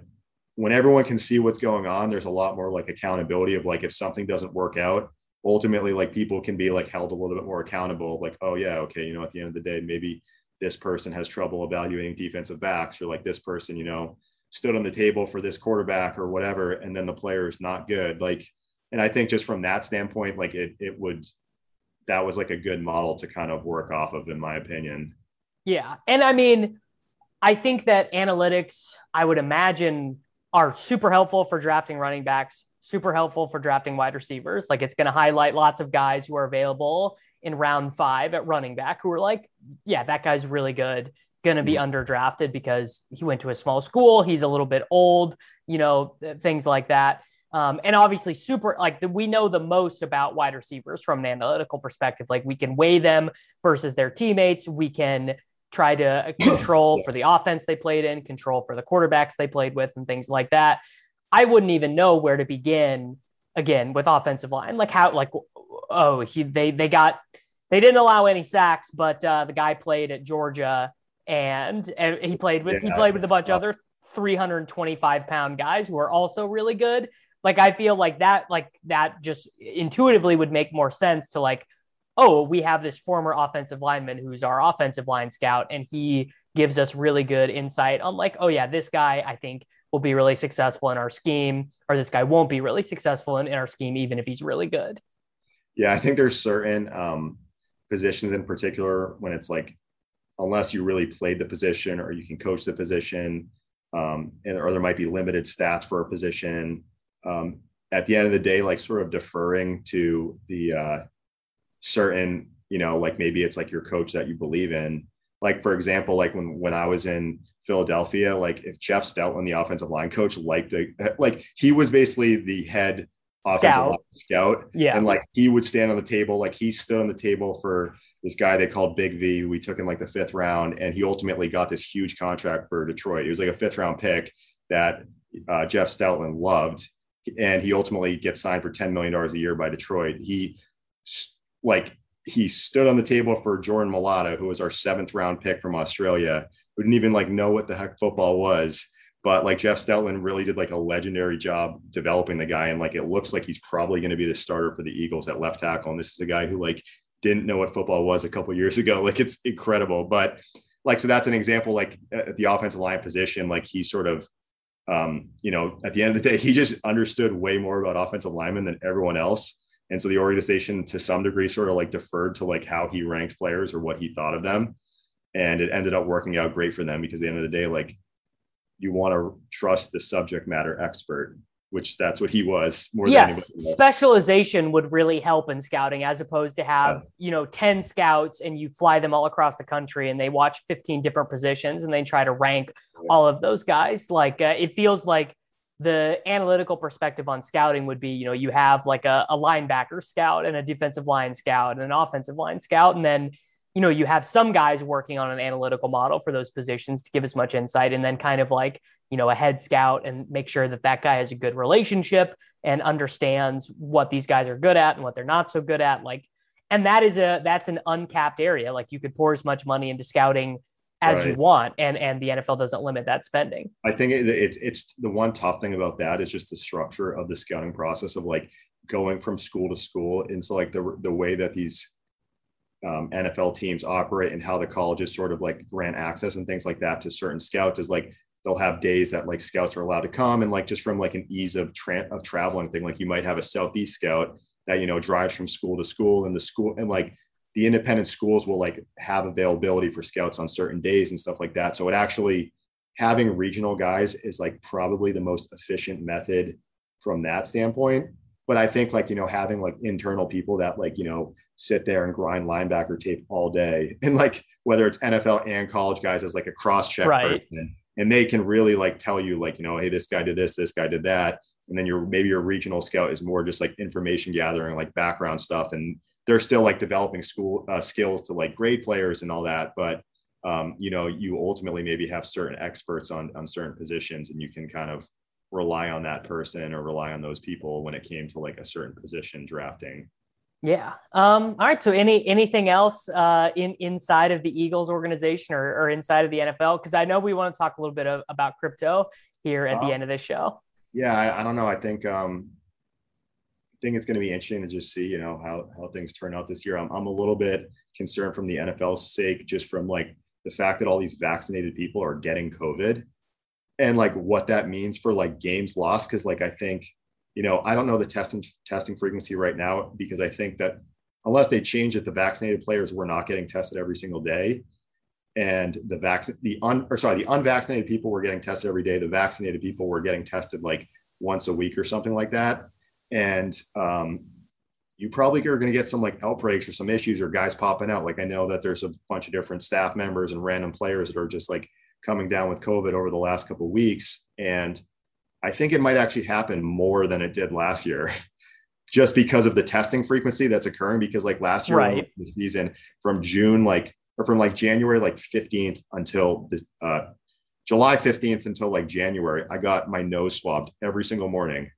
when everyone can see what's going on, there's a lot more like accountability of like, if something doesn't work out, ultimately, like people can be like held a little bit more accountable. Like, oh yeah, okay. You know, at the end of the day, maybe this person has trouble evaluating defensive backs or like this person, you know, stood on the table for this quarterback or whatever. And then the player is not good. Like, and I think just from that standpoint, like it, it would, that was like a good model to kind of work off of, in my opinion. Yeah. And I mean, I think that analytics, I would imagine, are super helpful for drafting running backs, super helpful for drafting wide receivers. Like it's going to highlight lots of guys who are available in round five at running back who are like, yeah, that guy's really good, going to be mm-hmm. underdrafted because he went to a small school. He's a little bit old, you know, things like that. Um, and obviously super, like the, we know the most about wide receivers from an analytical perspective. Like we can weigh them versus their teammates. We can try to control for the offense they played in, control for the quarterbacks they played with and things like that. I wouldn't even know where to begin again with offensive line. Like how, like, oh, he, they, they got, they didn't allow any sacks, but uh, the guy played at Georgia and, and he played with, yeah, he played with a bunch of other three hundred twenty-five pound guys who are also really good. Like, I feel like that, like that just intuitively would make more sense to like, oh, we have this former offensive lineman who's our offensive line scout, and he gives us really good insight on like, oh yeah, this guy, I think will be really successful in our scheme, or this guy won't be really successful in, in our scheme, even if he's really good. Yeah. I think there's certain um, positions in particular when it's like, unless you really played the position or you can coach the position um, and, or there might be limited stats for a position. Um, at the end of the day, like sort of deferring to the uh, certain, you know, like maybe it's like your coach that you believe in. Like, for example, like when, when I was in Philadelphia, like if Jeff Stelton, the offensive line coach, liked a, like he was basically the head offensive scout. Line scout. Yeah. And like he would stand on the table, like he stood on the table for this guy they called Big V, who we took in like the fifth round. And he ultimately got this huge contract for Detroit. It was like a fifth round pick that uh, Jeff Stelton loved. And he ultimately gets signed for ten million dollars a year by Detroit. He like he stood on the table for Jordan Mulata, who was our seventh round pick from Australia, who didn't even like know what the heck football was. But like Jeff Stelton really did like a legendary job developing the guy. And like, it looks like he's probably going to be the starter for the Eagles at left tackle. And this is a guy who like didn't know what football was a couple of years ago. Like it's incredible, but like, so that's an example, like at the offensive line position, like he sort of, um, you know, at the end of the day, he just understood way more about offensive linemen than everyone else. And so the organization to some degree sort of like deferred to like how he ranked players or what he thought of them. And it ended up working out great for them because at the end of the day, like, you want to trust the subject matter expert, which that's what he was more yes, than anybody else. Specialization would really help in scouting as opposed to have, yeah. you know, ten scouts and you fly them all across the country and they watch fifteen different positions and they try to rank yeah. all of those guys. Like uh, it feels like the analytical perspective on scouting would be, you know, you have like a, a linebacker scout and a defensive line scout and an offensive line scout. And then, you know, you have some guys working on an analytical model for those positions to give as much insight and then kind of like, you know, a head scout and make sure that that guy has a good relationship and understands what these guys are good at and what they're not so good at. Like, and that is a, that's an uncapped area. Like you could pour as much money into scouting as right. you want. And, and the N F L doesn't limit that spending. I think it, it, it's the one tough thing about that is just the structure of the scouting process of like going from school to school. And so like the, the way that these Um, N F L teams operate and how the colleges sort of like grant access and things like that to certain scouts is like they'll have days that like scouts are allowed to come and like just from like an ease of tra- of traveling thing, like you might have a Southeast scout that, you know, drives from school to school and the school and like the independent schools will like have availability for scouts on certain days and stuff like that. So it actually having regional guys is like probably the most efficient method from that standpoint. But I think like, you know, having like internal people that like, you know, sit there and grind linebacker tape all day. And like, whether it's N F L and college guys as like a cross-check right. person, and they can really like tell you like, you know, hey, this guy did this, this guy did that. And then your, maybe your regional scout is more just like information gathering, like background stuff. And they're still like developing school uh, skills to like grade players and all that. But um, you know, you ultimately maybe have certain experts on, on certain positions and you can kind of rely on that person or rely on those people when it came to like a certain position drafting. Yeah. Um, all right. So any, anything else uh, in inside of the Eagles organization or, or inside of the N F L? Cause I know we want to talk a little bit of, about crypto here at um, the end of this show. Yeah. I, I don't know. I think, um, I think it's going to be interesting to just see, you know, how, how things turn out this year. I'm, I'm a little bit concerned from the N F L's sake, just from like the fact that all these vaccinated people are getting COVID and like what that means for like games lost. Cause like, I think, you know, I don't know the testing testing frequency right now, because I think that unless they change it, the vaccinated players were not getting tested every single day. And the vaccine, the un or sorry, the unvaccinated people were getting tested every day. The vaccinated people were getting tested like once a week or something like that. And um, you probably are going to get some like outbreaks or some issues or guys popping out. Like I know that there's a bunch of different staff members and random players that are just like coming down with COVID over the last couple of weeks. And I think it might actually happen more than it did last year just because of the testing frequency that's occurring. Because like last year, right. the season from June, like, or from like January, like fifteenth until this, uh, July fifteenth until like January, I got my nose swabbed every single morning.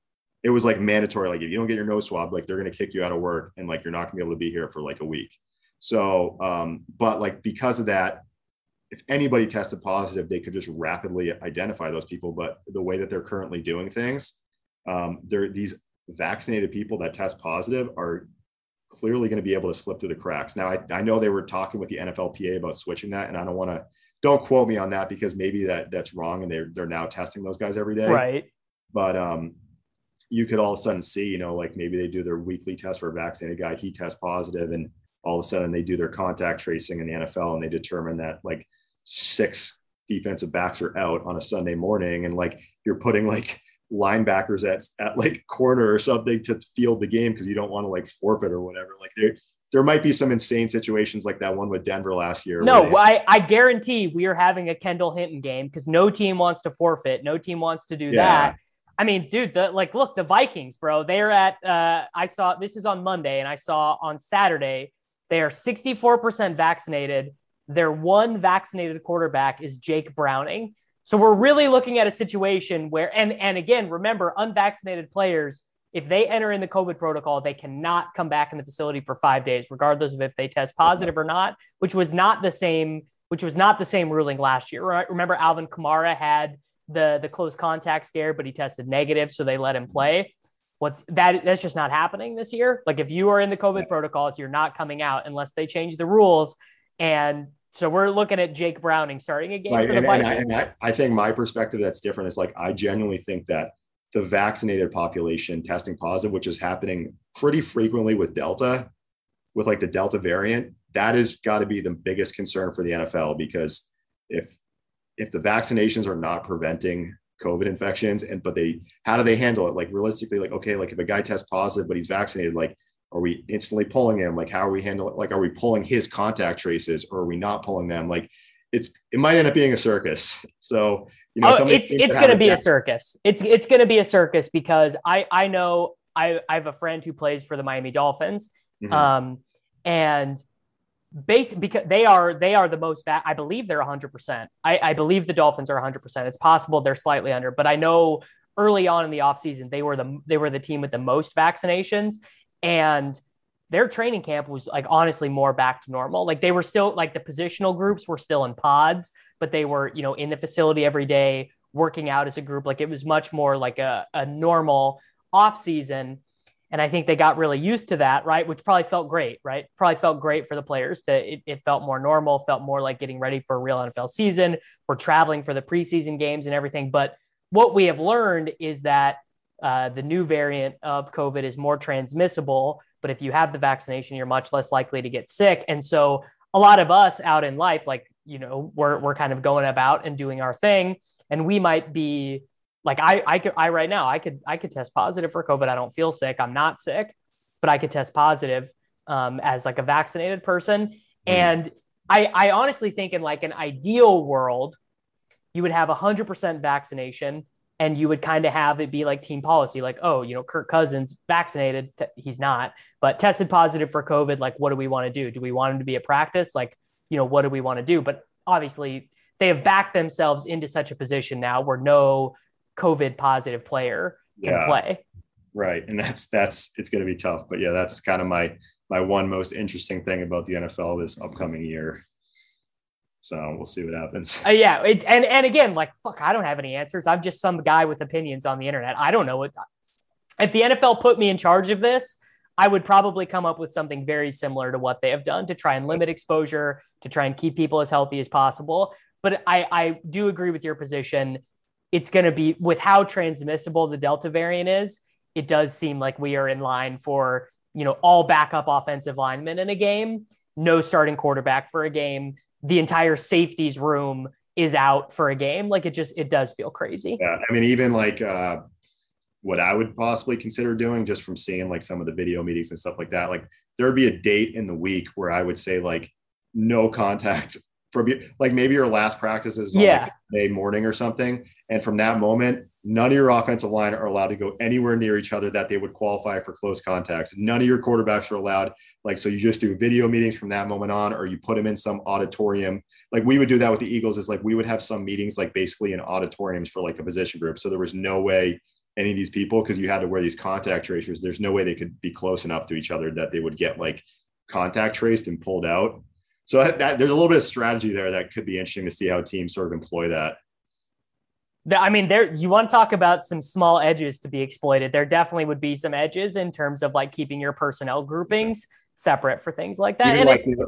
It was like mandatory. Like if you don't get your nose swabbed, like they're going to kick you out of work and like, you're not gonna be able to be here for like a week. So, um, but like, because of that, if anybody tested positive, they could just rapidly identify those people. But the way that they're currently doing things, um, there these vaccinated people that test positive are clearly going to be able to slip through the cracks. Now, I, I know they were talking with the N F L P A about switching that, and I don't want to don't quote me on that because maybe that that's wrong, and they're they're now testing those guys every day. Right. But um, you could all of a sudden see, you know, like maybe they do their weekly test for a vaccinated guy, he tests positive, and all of a sudden they do their contact tracing in the N F L and they determine that like six defensive backs are out on a Sunday morning. And like, you're putting like linebackers at, at like corner or something to field the game. Cause you don't want to like forfeit or whatever. Like there, there might be some insane situations like that one with Denver last year. No, they, I, I guarantee we are having a Kendall Hinton game because no team wants to forfeit. No team wants to do yeah. that. I mean, dude, the, like, look, the Vikings, bro, they're at, uh, I saw, this is on Monday and I saw on Saturday, they are sixty-four percent vaccinated. Their one vaccinated quarterback is Jake Browning. So we're really looking at a situation where, and, and again, remember, unvaccinated players, If they enter in the COVID protocol, they cannot come back in the facility for five days, regardless of if they test positive or not, which was not the same, which was not the same ruling last year. Right? Remember, Alvin Kamara had the, the close contact scare, but he tested negative, so they let him play. What's that? That's just not happening this year. Like, if you are in the COVID protocols, you're not coming out unless they change the rules. And so we're looking at Jake Browning starting a game. Right. For the and, and, I, and I, I think my perspective that's different is, like, I genuinely think that the vaccinated population testing positive, which is happening pretty frequently with Delta, with like the Delta variant, that has got to be the biggest concern for the N F L, because if if the vaccinations are not preventing COVID infections, and but they, how do they handle it? Like, realistically, like, okay, like if a guy tests positive but he's vaccinated, like, are we instantly pulling him? Like, how are we handling? Like, are we pulling his contact traces, or are we not pulling them? Like, it's it might end up being a circus. So you know, oh, it's it's going to be a circus. It's it's going to be a circus because I I know I I have a friend who plays for the Miami Dolphins, mm-hmm. um, and basically because they are they are the most va- I believe they're one hundred percent. I, I believe the Dolphins are one hundred percent. It's possible they're slightly under, but I know early on in the offseason they were the they were the team with the most vaccinations, and their training camp was, like, honestly more back to normal. Like, they were still, like, the positional groups were still in pods, but they were, you know, in the facility every day working out as a group. Like, it was much more like a, a normal offseason. And I think they got really used to that, right? Which probably felt great, right? Probably felt great for the players to, it, it felt more normal, felt more like getting ready for a real N F L season. We're traveling for the preseason games and everything. But what we have learned is that uh, the new variant of COVID is more transmissible, but if you have the vaccination, you're much less likely to get sick. And so a lot of us out in life, like, you know, we're, we're kind of going about and doing our thing, and we might be, Like I, I could, I right now, I could, I could test positive for COVID. I don't feel sick. I'm not sick, but I could test positive um, as like a vaccinated person. Mm. And I, I honestly think in like an ideal world, you would have a hundred percent vaccination, and you would kind of have it be like team policy, like, oh, you know, Kirk Cousins vaccinated. T- he's not, but tested positive for COVID. Like, what do we want to do? Do we want him to be a practice? Like, you know, what do we want to do? But obviously they have backed themselves into such a position now where no COVID positive player can yeah, play. Right. And that's, that's, it's going to be tough, but yeah, that's kind of my, my one most interesting thing about the N F L this upcoming year. So we'll see what happens. Uh, yeah. It, and, and again, like, fuck, I don't have any answers. I'm just some guy with opinions on the internet. I don't know what, if the N F L put me in charge of this, I would probably come up with something very similar to what they have done to try and limit exposure, to try and keep people as healthy as possible. But I, I do agree with your position. It's going to be, with how transmissible the Delta variant is, it does seem like we are in line for, you know, all backup offensive linemen in a game, no starting quarterback for a game. The entire safeties room is out for a game. Like, it just, it does feel crazy. Yeah. I mean, even like uh, what I would possibly consider doing, just from seeing like some of the video meetings and stuff like that, like there'd be a date in the week where I would say like no contact. From, like, maybe your last practice is on yeah. like Monday morning or something, and from that moment, none of your offensive line are allowed to go anywhere near each other that they would qualify for close contacts. None of your quarterbacks are allowed. Like, so you just do video meetings from that moment on, or you put them in some auditorium. Like, we would do that with the Eagles. Is like we would have some meetings like basically in auditoriums for like a position group. So there was no way any of these people, because you had to wear these contact tracers, there's no way they could be close enough to each other that they would get like contact traced and pulled out. So that, that, there's a little bit of strategy there that could be interesting to see how teams sort of employ that. I mean, there, you want to talk about some small edges to be exploited. There definitely would be some edges in terms of like keeping your personnel groupings separate for things like that. Even, and like, it,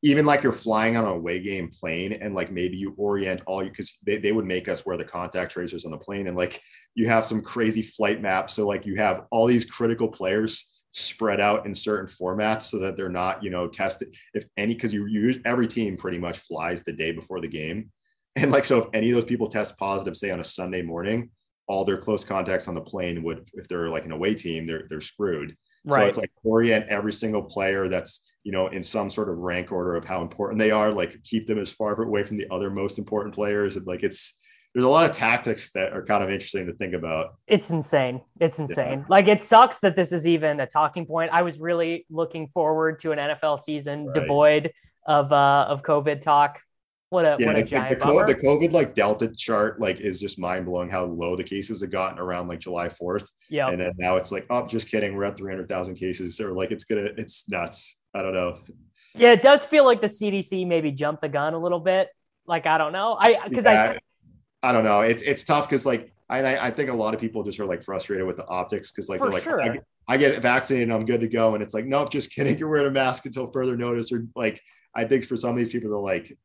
even like you're flying on a away game plane, and like maybe you orient all you, because they, they would make us wear the contact tracers on the plane, and like you have some crazy flight map. So like you have all these critical players spread out in certain formats so that they're not, you know, tested if any, because you use every team pretty much flies the day before the game. And like, so if any of those people test positive, say on a Sunday morning, all their close contacts on the plane would, if they're like an away team, they're, they're screwed. Right. So it's like orient every single player that's, you know, in some sort of rank order of how important they are, like keep them as far away from the other most important players. And like, it's, there's a lot of tactics that are kind of interesting to think about. It's insane. It's insane. Yeah. Like, it sucks that this is even a talking point. I was really looking forward to an N F L season right. devoid of, uh, of COVID talk. What a, yeah, what a giant the, the, the COVID like Delta chart like is just mind blowing how low the cases have gotten around like July fourth. Yeah. And then now it's like, oh, just kidding. We're at three hundred thousand cases. So like, it's gonna, it's nuts. I don't know. Yeah. It does feel like the C D C maybe jumped the gun a little bit. Like, I don't know. I, cause yeah, I, I don't know. It's, it's tough. Cause like, I, I think a lot of people just are like frustrated with the optics. Cause like, they're like, sure. I, I get vaccinated and I'm good to go. And it's like, nope, just kidding. You're wearing a mask until further notice. Or like, I think for some of these people, they're like,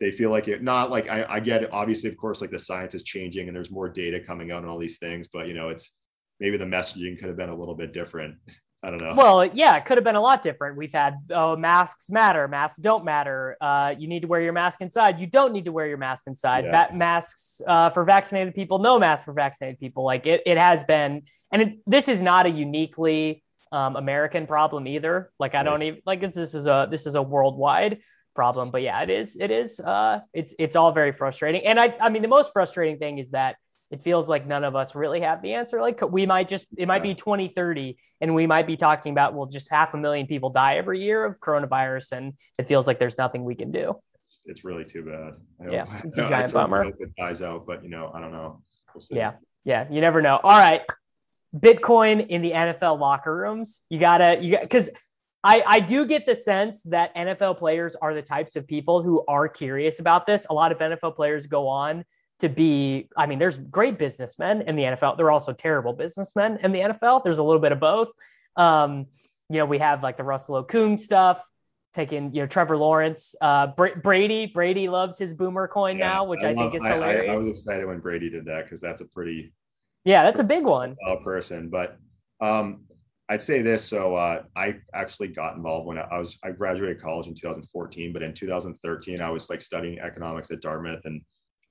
they feel like it not like I, I get it. Obviously, of course, like the science is changing and there's more data coming out and all these things. But, you know, it's maybe the messaging could have been a little bit different. I don't know. Well, yeah, it could have been a lot different. We've had, oh, masks matter. Masks don't matter. Uh, you need to wear your mask inside. You don't need to wear your mask inside. Yeah. Va- masks uh, for vaccinated people. No masks for vaccinated people. Like it, it has been. And it, this is not a uniquely um, American problem either. Like I right. don't even like it's, this is a this is a worldwide problem, but yeah, it is, it is, uh, it's, it's all very frustrating. And I, I mean, the most frustrating thing is that it feels like none of us really have the answer. Like we might just, it might be twenty thirty and we might be talking about, well, just half a million people die every year of coronavirus. And it feels like there's nothing we can do. It's really too bad. I hope, yeah. It's a giant I still bummer. Hope it dies out, but you know, I don't know. We'll see. Yeah. Yeah. You never know. All right. Bitcoin in the N F L locker rooms. You gotta, you got, cause I, I do get the sense that N F L players are the types of people who are curious about this. A lot of N F L players go on to be, I mean, there's great businessmen in the N F L. They're also terrible businessmen in the N F L. There's a little bit of both. Um, you know, we have like the Russell Okung stuff, taking, you know, Trevor Lawrence, uh, Br- Brady, Brady loves his boomer coin yeah, now, which I, I love, think is hilarious. I, I, I was excited when Brady did that. Cause that's a pretty, yeah, that's pretty a big one person, but, um, I'd say this. So uh, I actually got involved when I was, I graduated college in two thousand fourteen, but in two thousand thirteen, I was like studying economics at Dartmouth. And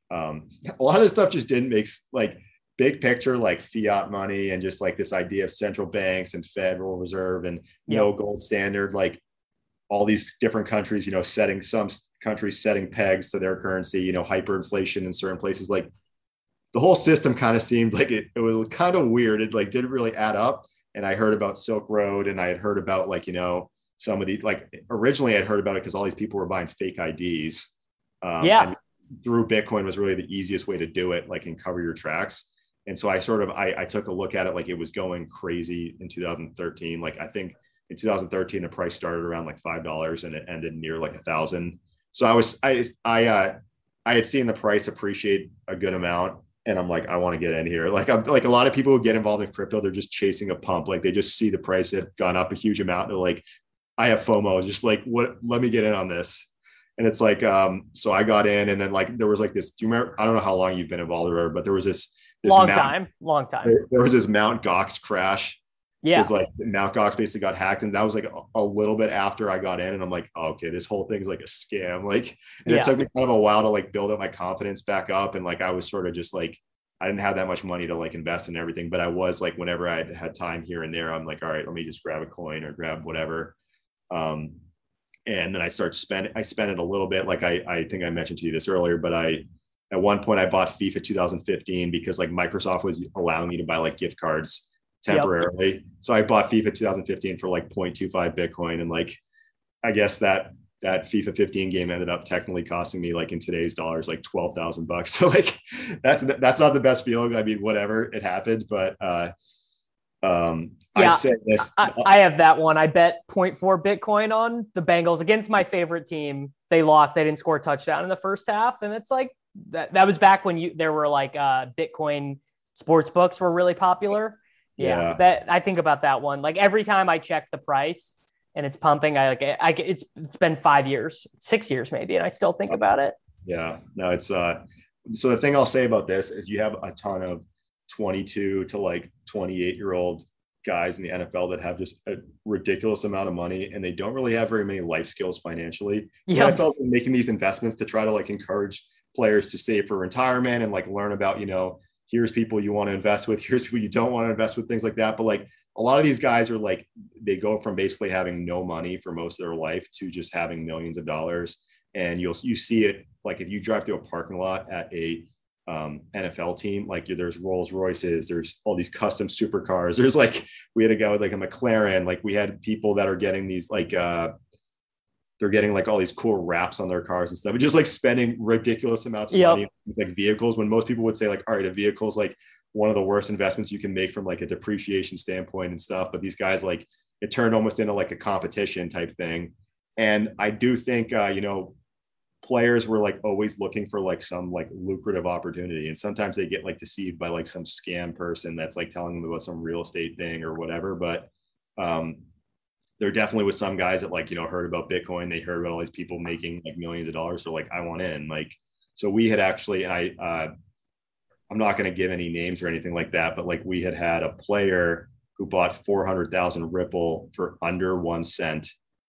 um, a lot of this stuff just didn't make like big picture, like fiat money and just like this idea of central banks and Federal Reserve and yeah. no gold standard, like all these different countries, you know, setting some countries, setting pegs to their currency, you know, hyperinflation in certain places. Like the whole system kind of seemed like it, it was kind of weird. It like didn't really add up. And I heard about Silk Road and I had heard about like, you know, some of the, like originally I'd heard about it because all these people were buying fake I Ds. Um, yeah. And through Bitcoin was really the easiest way to do it, like and cover your tracks. And so I sort of, I, I took a look at it, like it was going crazy in two thousand thirteen. Like I think in two thousand thirteen, the price started around like five dollars and it ended near like a thousand. So I was, I, I, uh, I had seen the price appreciate a good amount. And I'm like, I want to get in here. Like, I'm like a lot of people who get involved in crypto, they're just chasing a pump. Like they just see the price had gone up a huge amount. And they're like, I have FOMO, just like, what, let me get in on this. And it's like, um, so I got in and then like, there was like this, do you remember, I don't know how long you've been involved or, but there was this, this long Mount, time, long time. There, there was this Mount Gox crash. Yeah. It was like Mount Gox basically got hacked. And that was like a, a little bit after I got in and I'm like, oh, okay, this whole thing's like a scam. Like, and yeah. it took me kind of a while to like build up my confidence back up. And like, I was sort of just like, I didn't have that much money to like invest in everything, but I was like, whenever I had, had time here and there, I'm like, all right, let me just grab a coin or grab whatever. Um, and then I start spending, I spent it a little bit. Like I, I think I mentioned to you this earlier, but I, at one point I bought FIFA two thousand fifteen because like Microsoft was allowing me to buy like gift cards temporarily. Yep. So I bought FIFA two thousand fifteen for like zero point two five Bitcoin. And like, I guess that, that FIFA fifteen game ended up technically costing me like in today's dollars, like twelve thousand bucks. So like, that's, that's not the best feeling. I mean, whatever, it happened, but, uh, um, yeah, I'd say this. I, I have that one. I bet zero point four Bitcoin on the Bengals against my favorite team. They lost, they didn't score a touchdown in the first half. And it's like, that, that was back when you, there were like, uh, Bitcoin sports books were really popular. Yeah, yeah, that I think about that one. Like every time I check the price and it's pumping, I like I it's, it's been five years, six years maybe, and I still think about it. Yeah, no, it's uh. So the thing I'll say about this is you have a ton of twenty-two to like twenty-eight year old guys in the N F L that have just a ridiculous amount of money and they don't really have very many life skills financially. Yeah, the N F L's been making these investments to try to like encourage players to save for retirement and like learn about, you know, here's people you want to invest with, here's people you don't want to invest with, things like that. But like a lot of these guys are like, they go from basically having no money for most of their life to just having millions of dollars. And you'll, you see it, like if you drive through a parking lot at a um, N F L team, like there's Rolls Royces, there's all these custom supercars. There's like, we had a guy with like a McLaren, like we had people that are getting these like, uh, they're getting like all these cool wraps on their cars and stuff, but just like spending ridiculous amounts of yep. money on things like vehicles, when most people would say like, all right, a vehicle's like one of the worst investments you can make from like a depreciation standpoint and stuff. But these guys, like, it turned almost into like a competition type thing. And I do think, uh, you know, players were like always looking for like some like lucrative opportunity. And sometimes they get like deceived by like some scam person that's like telling them about some real estate thing or whatever. But um, there definitely was some guys that like, you know, heard about Bitcoin. They heard about all these people making like millions of dollars. So like, I want in. Like, so we had actually, and I, uh, I'm not going to give any names or anything like that, but like we had had a player who bought four hundred thousand Ripple for under one cent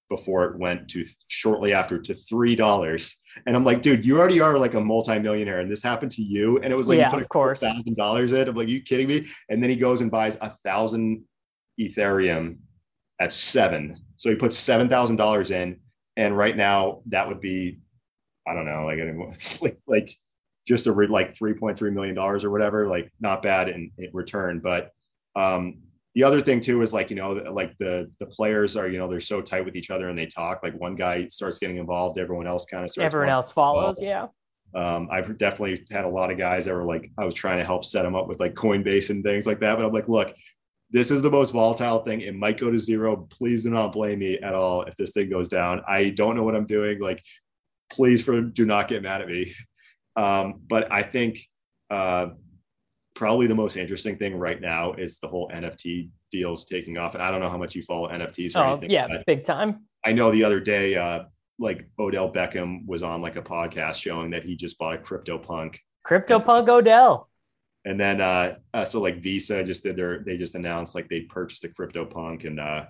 before it went to shortly after to three dollars. And I'm like, dude, you already are like a multimillionaire and this happened to you. And it was like, yeah, you put of course one thousand dollars in. I'm like, you kidding me? And then he goes and buys a thousand Ethereum at seven. So he puts seven thousand dollars in. And right now that would be, I don't know, like, like, like, just a like three point three million dollars or whatever, like not bad in, in return. But um, the other thing too, is like, you know, like the, the players are, you know, they're so tight with each other and they talk, like one guy starts getting involved. Everyone else kind of starts. Everyone else follows. Yeah. Um, I've definitely had a lot of guys that were like, I was trying to help set them up with like Coinbase and things like that. But I'm like, look, this is the most volatile thing. It might go to zero. Please do not blame me at all if this thing goes down. I don't know what I'm doing. Like, please for, do not get mad at me. Um, but I think uh, probably the most interesting thing right now is the whole N F T deals taking off. And I don't know how much you follow N F Ts or oh, anything. Yeah, big time. I know the other day, uh, like Odell Beckham was on like a podcast showing that he just bought a CryptoPunk. CryptoPunk Odell. And then uh, uh, so like Visa just did their, they just announced like they purchased a CryptoPunk. And uh,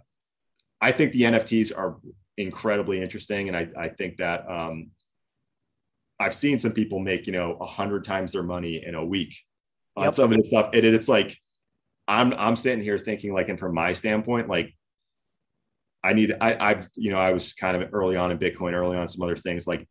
I think the N F Ts are incredibly interesting. And I, I think that um, I've seen some people make, you know, a hundred times their money in a week on yep. some of this stuff. And it, it's like, I'm, I'm sitting here thinking like, and from my standpoint, like I need, I, I've, you know, I was kind of early on in Bitcoin, early on some other things, like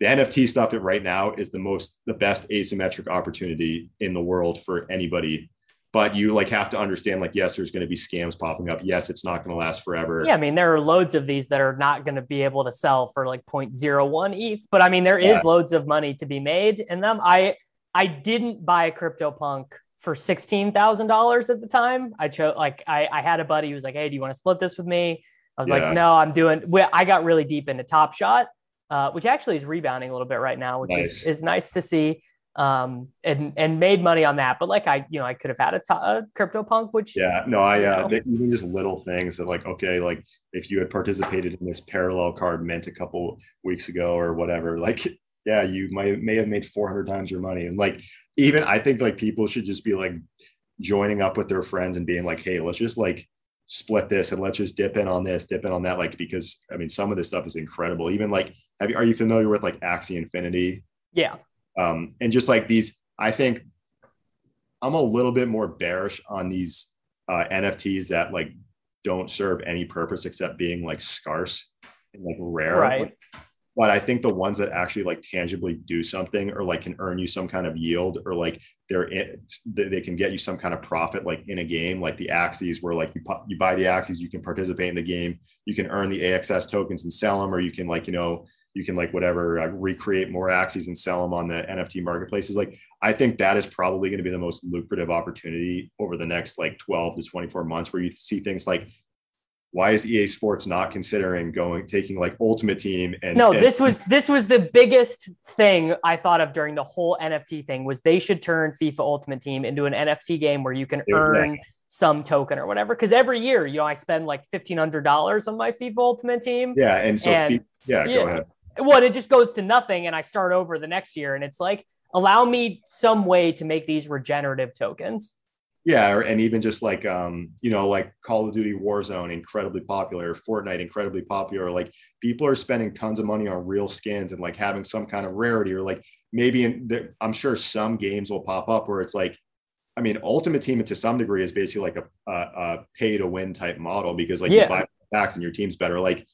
the N F T stuff that right now is the most, the best asymmetric opportunity in the world for anybody. But you like have to understand, like, yes, there's going to be scams popping up. Yes, it's not going to last forever. Yeah, I mean, there are loads of these that are not going to be able to sell for like zero point zero one E T H. But I mean, there yeah. is loads of money to be made in them. I I didn't buy a CryptoPunk for sixteen thousand dollars at the time. I chose like I, I had a buddy who was like, hey, do you want to split this with me? I was yeah. like, no, I'm doing. Well, I got really deep into Top Shot, uh, which actually is rebounding a little bit right now, which nice. is, is nice to see. Um, and, and made money on that. But like, I, you know, I could have had a, t- a CryptoPunk, which. Yeah, no, I, uh, you know. Even just little things that like, okay, like if you had participated in this parallel card mint a couple weeks ago or whatever, like, yeah, you might, may have made four hundred times your money. And like, even I think like people should just be like joining up with their friends and being like, hey, let's just like split this and let's just dip in on this, dip in on that. Like, because I mean, some of this stuff is incredible. Even like, have you, are you familiar with like Axie Infinity? Yeah. Um, and just like these, I think I'm a little bit more bearish on these uh, N F Ts that like don't serve any purpose except being like scarce and like rare. Right. But I think the ones that actually like tangibly do something or like can earn you some kind of yield or like they're in, they can get you some kind of profit like in a game, like the Axies where like you you buy the Axies, you can participate in the game, you can earn the A X S tokens and sell them, or you can like, you know, you can like whatever, uh, recreate more Axies and sell them on the N F T marketplaces. Like, I think that is probably going to be the most lucrative opportunity over the next like twelve to twenty-four months, where you see things like, why is E A Sports not considering going, taking like Ultimate Team? And no, and- this was, this was the biggest thing I thought of during the whole N F T thing, was they should turn FIFA Ultimate Team into an N F T game where you can it earn was- some token or whatever. Cause every year, you know, I spend like fifteen hundred dollars on my FIFA Ultimate Team. Yeah. And so, and, yeah, yeah, go ahead. Well, it just goes to nothing and I start over the next year. And it's like, allow me some way to make these regenerative tokens. Yeah. And even just like, um, you know, like Call of Duty Warzone, incredibly popular, Fortnite, incredibly popular. Like people are spending tons of money on real skins and like having some kind of rarity, or like maybe in the, I'm sure some games will pop up where it's like, I mean, Ultimate Team to some degree is basically like a, a, a pay to win type model, because like yeah. you buy packs and your team's better. Like,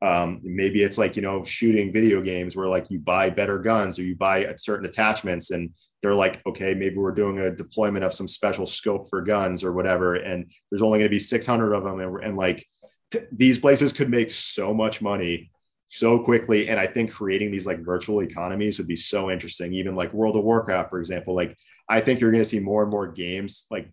Um, maybe it's like, you know, shooting video games where like you buy better guns or you buy certain attachments and they're like, okay, maybe we're doing a deployment of some special scope for guns or whatever. And there's only going to be six hundred of them. And, and like th- these places could make so much money so quickly. And I think creating these like virtual economies would be so interesting. Even like World of Warcraft, for example, like I think you're going to see more and more games like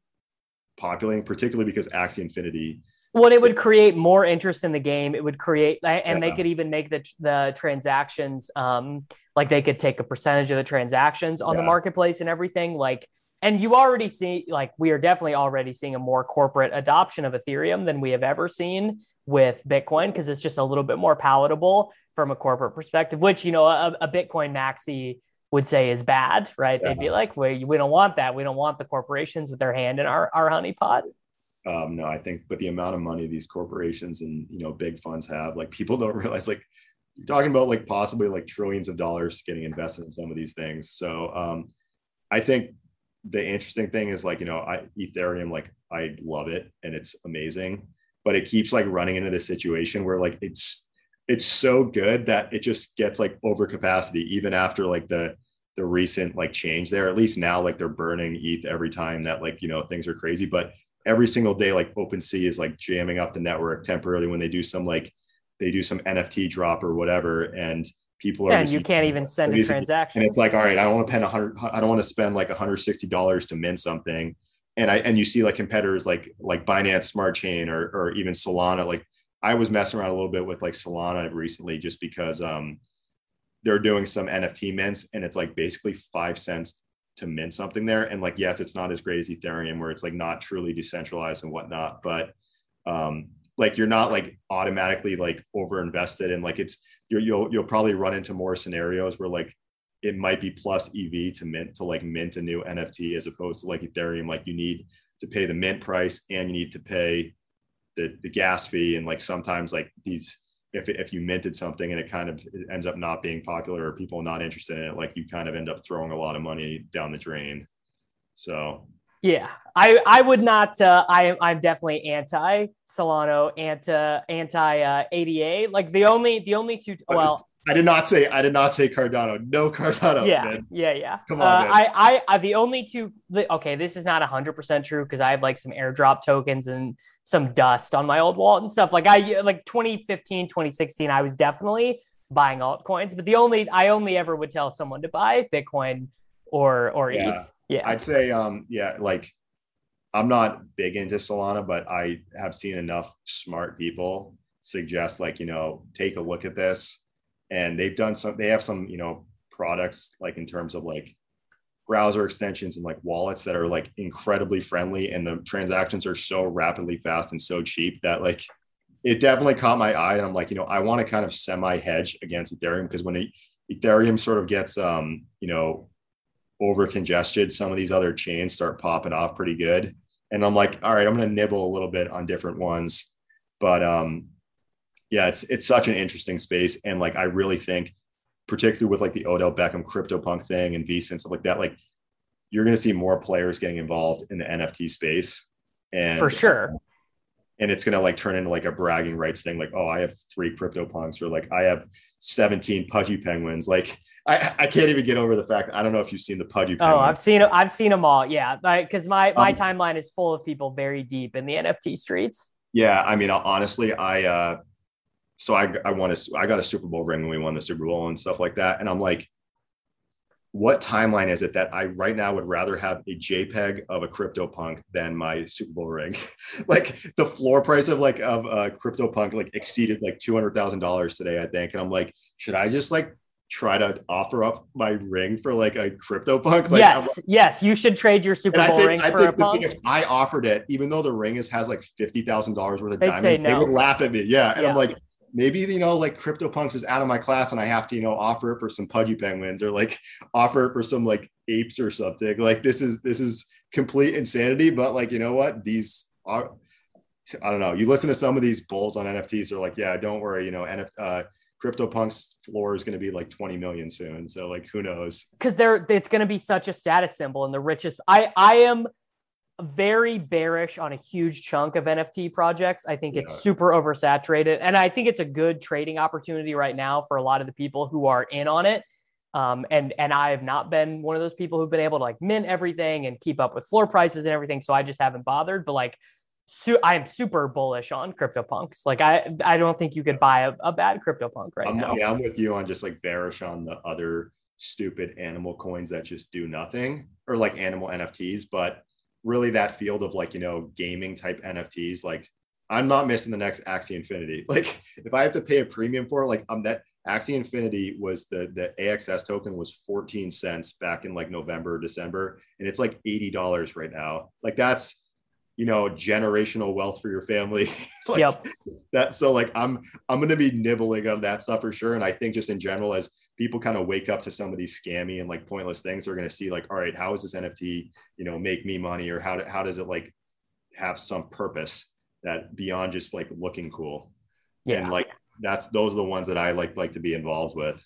populating, particularly because Axie Infinity. Well, it would create more interest in the game. It would create, and yeah. they could even make the the transactions, um, like they could take a percentage of the transactions on yeah. the marketplace and everything. Like, and you already see, like, we are definitely already seeing a more corporate adoption of Ethereum than we have ever seen with Bitcoin, because it's just a little bit more palatable from a corporate perspective, which, you know, a, a Bitcoin maxi would say is bad, right? Yeah. They'd be like, well, we don't want that. We don't want the corporations with their hand in our, our honeypot. Um, no, I think, but the amount of money these corporations and, you know, big funds have, like people don't realize, like you're talking about like possibly like trillions of dollars getting invested in some of these things. So um, I think the interesting thing is like, you know, I, Ethereum, like I love it and it's amazing, but it keeps like running into this situation where like, it's, it's so good that it just gets like overcapacity, even after like the, the recent like change there, at least now, like they're burning E T H every time that like, you know, things are crazy, but every single day, like OpenSea is like jamming up the network temporarily when they do some, like they do some N F T drop or whatever. And people are, yeah, and you can't even send a transaction. And it's like, all right, I don't want to spend a hundred, I don't want to spend like one hundred sixty dollars to mint something. And I, and you see like competitors, like, like Binance Smart Chain or, or even Solana. Like I was messing around a little bit with like Solana recently, just because um, they're doing some N F T mints and it's like basically five cents to mint something there. And like, yes, it's not as great as Ethereum where it's like not truly decentralized and whatnot, but um, like, you're not like automatically like overinvested. And like, it's, you're, you'll, you'll probably run into more scenarios where like, it might be plus E V to mint to like mint a new N F T, as opposed to like Ethereum, like you need to pay the mint price and you need to pay the, the gas fee. And like, sometimes like these, if, if you minted something and it kind of ends up not being popular or people not interested in it, like you kind of end up throwing a lot of money down the drain. So, yeah, I, I would not, uh, I, I'm definitely anti Solano, anti, anti uh, A D A. Like the only, the only two, well, I did not say, I did not say Cardano, no Cardano. Yeah. Man. Yeah. Yeah. Come on, uh, man. I, I, I, the only two, okay, this is not a hundred percent true. Cause I have like some airdrop tokens and some dust on my old wallet and stuff. Like I, like twenty fifteen, twenty sixteen, I was definitely buying altcoins, but the only, I only ever would tell someone to buy Bitcoin or, or yeah. E T H. Yeah. I'd say, um, yeah, like I'm not big into Solana, but I have seen enough smart people suggest like, you know, take a look at this. And they've done some, they have some, you know, products like in terms of like browser extensions and like wallets that are like incredibly friendly. And the transactions are so rapidly fast and so cheap that like, it definitely caught my eye. And I'm like, you know, I want to kind of semi hedge against Ethereum, because when it, Ethereum sort of gets, um, you know, over congested, some of these other chains start popping off pretty good. And I'm like, all right, I'm going to nibble a little bit on different ones, but, um, yeah, it's it's such an interesting space. And like, I really think, particularly with like the Odell Beckham CryptoPunk thing and Visa and stuff like that, like you're going to see more players getting involved in the N F T space. And for sure. Um, and it's going to like turn into like a bragging rights thing. Like, oh, I have three CryptoPunks, or like I have seventeen Pudgy Penguins. Like I, I can't even get over the fact, I don't know if you've seen the Pudgy Penguins. Oh, I've seen, I've seen them all. Yeah. Because my, my um, timeline is full of people very deep in the N F T streets. Yeah. I mean, honestly, I, uh, So I, I won a, I got a Super Bowl ring when we won the Super Bowl and stuff like that. And I'm like, what timeline is it that I right now would rather have a JPEG of a CryptoPunk than my Super Bowl ring? Like the floor price of like of a CryptoPunk like exceeded like two hundred thousand dollars today, I think. And I'm like, should I just like try to offer up my ring for like a CryptoPunk? Like, yes, like, yes, you should trade your Super Bowl think, ring I for a punk. If I offered it, even though the ring is has like fifty thousand dollars worth of They'd diamonds, say no. They would laugh at me. Yeah, and yeah. I'm like, maybe, you know, like CryptoPunks is out of my class and I have to, you know, offer it for some Pudgy Penguins or like offer it for some like apes or something. Like this is, this is complete insanity, but like, you know what, these are, I don't know. You listen to some of these bulls on N F Ts, they're like, yeah, don't worry, you know, N F T, uh, CryptoPunks floor is going to be like twenty million soon. So like, who knows? Cause they're, it's going to be such a status symbol and the richest, I, I am very bearish on a huge chunk of N F T projects. I think yeah. it's super oversaturated. And I think it's a good trading opportunity right now for a lot of the people who are in on it. Um, and, and I have not been one of those people who've been able to like mint everything and keep up with floor prices and everything. So I just haven't bothered, but like su- I am super bullish on CryptoPunks. Like I, I don't think you could buy a, a bad CryptoPunk right I'm, now. Yeah, I'm with you on just like bearish on the other stupid animal coins that just do nothing, or like animal N F Ts, but really that field of like, you know, gaming type N F Ts, like I'm not missing the next Axie Infinity. Like if I have to pay a premium for it, like I'm um, that Axie Infinity was the, the A X S token was fourteen cents back in like November, December, and it's like eighty dollars right now. Like that's, you know, generational wealth for your family. Like yep. that. So like, I'm, I'm going to be nibbling on that stuff for sure. And I think just in general, as people kind of wake up to some of these scammy and like pointless things, they're going to see like, all right, how is this N F T, you know, make me money, or how, do, how does it like have some purpose that beyond just like looking cool? Yeah. And like, that's, those are the ones that I like, like to be involved with.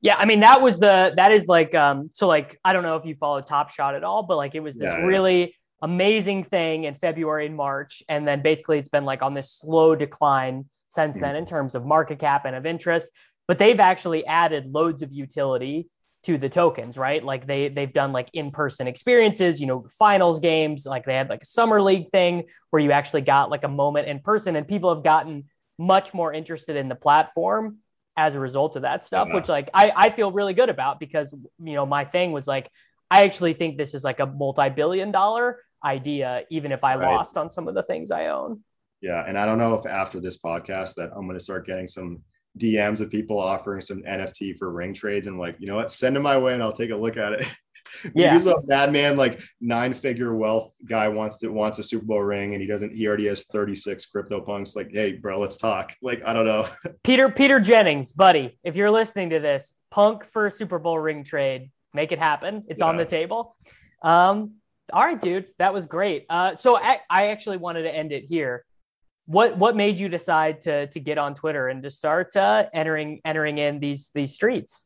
Yeah. I mean, that was the, that is like, um, so like, I don't know if you follow Top Shot at all, but like, it was this yeah, really yeah. amazing thing in February and March. And then basically it's been like on this slow decline since then in terms of market cap and of interest, but they've actually added loads of utility to the tokens, right? Like they, they've done like in-person experiences, you know, finals games, like they had like a summer league thing where you actually got like a moment in person, and people have gotten much more interested in the platform as a result of that stuff, yeah. which like I, I feel really good about, because, you know, my thing was like, I actually think this is like a multi-billion dollar idea, even if I right. lost on some of the things I own. Yeah. And I don't know if after this podcast that I'm going to start getting some D Ms of people offering some N F T for ring trades, and like, you know what, send them my way and I'll take a look at it. Yeah. He's a bad man, like nine figure wealth guy wants that wants a Super Bowl ring, and he doesn't, he already has thirty-six CryptoPunks. Like, hey bro, let's talk. Like, I don't know. Peter, Peter Jennings, buddy, if you're listening to this, punk for a Super Bowl ring trade, make it happen. It's yeah. on the table. Um, all right, dude, that was great. Uh, so I, I actually wanted to end it here. What what made you decide to to get on Twitter and to start uh, entering entering in these these streets?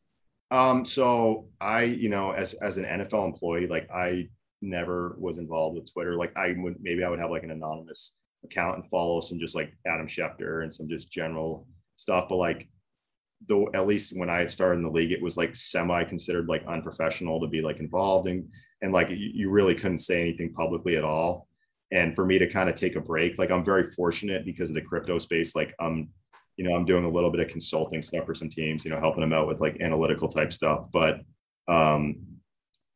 Um, so I, you know, as as an N F L employee, like I never was involved with Twitter. Like I would maybe I would have like an anonymous account and follow some just like Adam Schefter and some just general stuff. But like though, at least when I had started in the league, it was like semi considered like unprofessional to be like involved in, and like you, you really couldn't say anything publicly at all. And for me to kind of take a break, like I'm very fortunate because of the crypto space. Like I'm, you know, I'm doing a little bit of consulting stuff for some teams, you know, helping them out with like analytical type stuff. But um,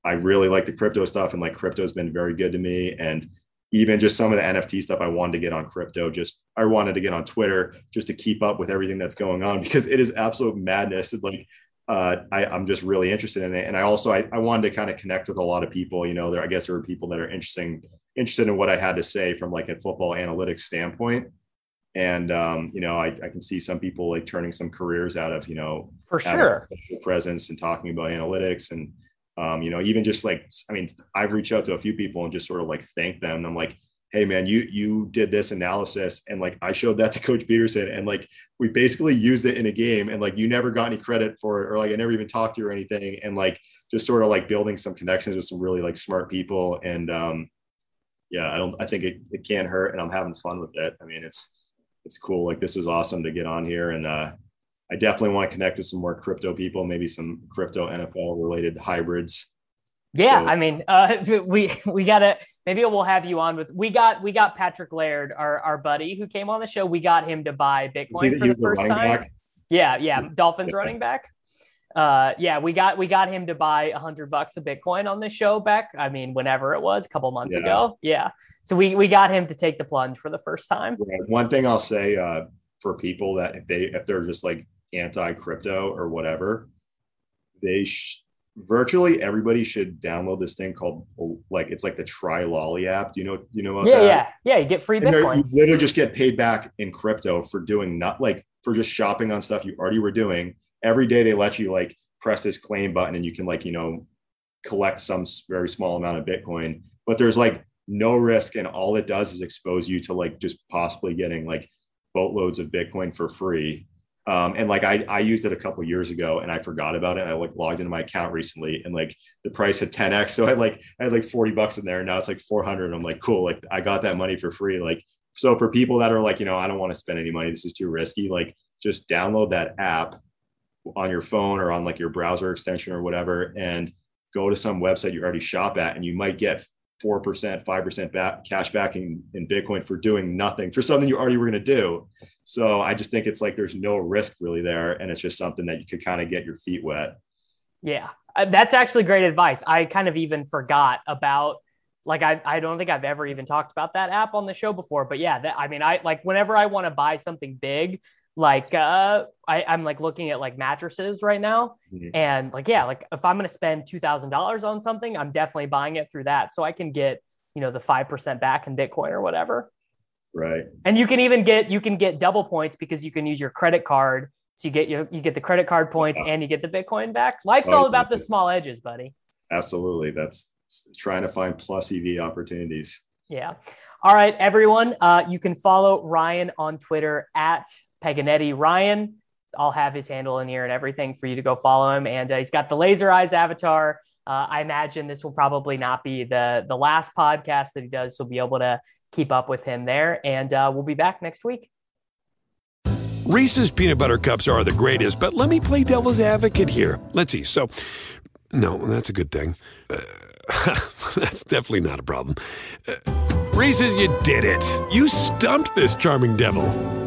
I really like the crypto stuff, and like crypto has been very good to me. And even just some of the N F T stuff I wanted to get on crypto, just I wanted to get on Twitter just to keep up with everything that's going on, because it is absolute madness. It's like Uh, I, I'm just really interested in it. And I also, I, I wanted to kind of connect with a lot of people, you know, there, I guess there were people that are interesting, interested in what I had to say from like a football analytics standpoint. And, um, you know, I, I can see some people like turning some careers out of, you know, for sure, social presence and talking about analytics. And, um, you know, even just like, I mean, I've reached out to a few people and just sort of like thank them. And I'm like, hey man, you, you did this analysis, and like, I showed that to Coach Peterson, and like, we basically used it in a game, and like, you never got any credit for it, or like, I never even talked to you or anything. And like, just sort of like building some connections with some really like smart people. And um, yeah, I don't, I think it, it can't hurt, and I'm having fun with it. I mean, it's, it's cool. Like this was awesome to get on here. And uh, I definitely want to connect with some more crypto people, maybe some crypto N F L related hybrids. Yeah. So, I mean, uh, we, we gotta, maybe we'll have you on with, we got, we got Patrick Laird, our, our buddy who came on the show. We got him to buy Bitcoin for the first time. Back? Yeah. Yeah. Dolphins yeah. running back. Uh, yeah, we got, we got him to buy a hundred bucks of Bitcoin on this show back. I mean, whenever it was, a couple months yeah. ago. Yeah. So we, we got him to take the plunge for the first time. Yeah. One thing I'll say, uh, for people that if they, if they're just like anti-crypto or whatever, they should, virtually everybody should download this thing called like, it's like the Try Lolly app. Do you know, you know, about yeah, that? yeah, yeah. You get free Bitcoin. You literally just get paid back in crypto for doing not like for just shopping on stuff you already were doing. Every day they let you like press this claim button, and you can like, you know, collect some very small amount of Bitcoin, but there's like no risk. And all it does is expose you to like just possibly getting like boatloads of Bitcoin for free. Um, and like, I, I used it a couple of years ago and I forgot about it. And I like logged into my account recently, and like the price had ten X. So I like, I had like forty bucks in there, and now it's like four hundred. And I'm like, cool. Like I got that money for free. Like, so for people that are like, you know, I don't want to spend any money, this is too risky, like just download that app on your phone or on like your browser extension or whatever, and go to some website you already shop at, and you might get four percent, five percent back, cash back in, in Bitcoin for doing nothing, for something you already were going to do. So I just think it's like there's no risk really there. And it's just something that you could kind of get your feet wet. Yeah, that's actually great advice. I kind of even forgot about, like, I, I don't think I've ever even talked about that app on the show before. But yeah, that, I mean, I like whenever I want to buy something big, like uh, I, I'm like looking at like mattresses right now. Mm-hmm. And like, yeah, like if I'm going to spend two thousand dollars on something, I'm definitely buying it through that. So I can get, you know, the five percent back in Bitcoin or whatever. Right. And you can even get, you can get double points because you can use your credit card. So you get your, you get the credit card points and you get the Bitcoin back. Life's all about the small edges, buddy. Absolutely. That's trying to find plus E V opportunities. Yeah. All right, everyone. Uh, you can follow Ryan on Twitter at Paganetti Ryan. I'll have his handle in here and everything for you to go follow him. And uh, he's got the Laser Eyes avatar. Uh, I imagine this will probably not be the, the last podcast that he does. So we'll be able to keep up with him there. And uh, we'll be back next week. Reese's peanut butter cups are the greatest, but let me play devil's advocate here. Let's see. So, no, that's a good thing. Uh, that's definitely not a problem. Uh, Reese's, you did it. You stumped this charming devil.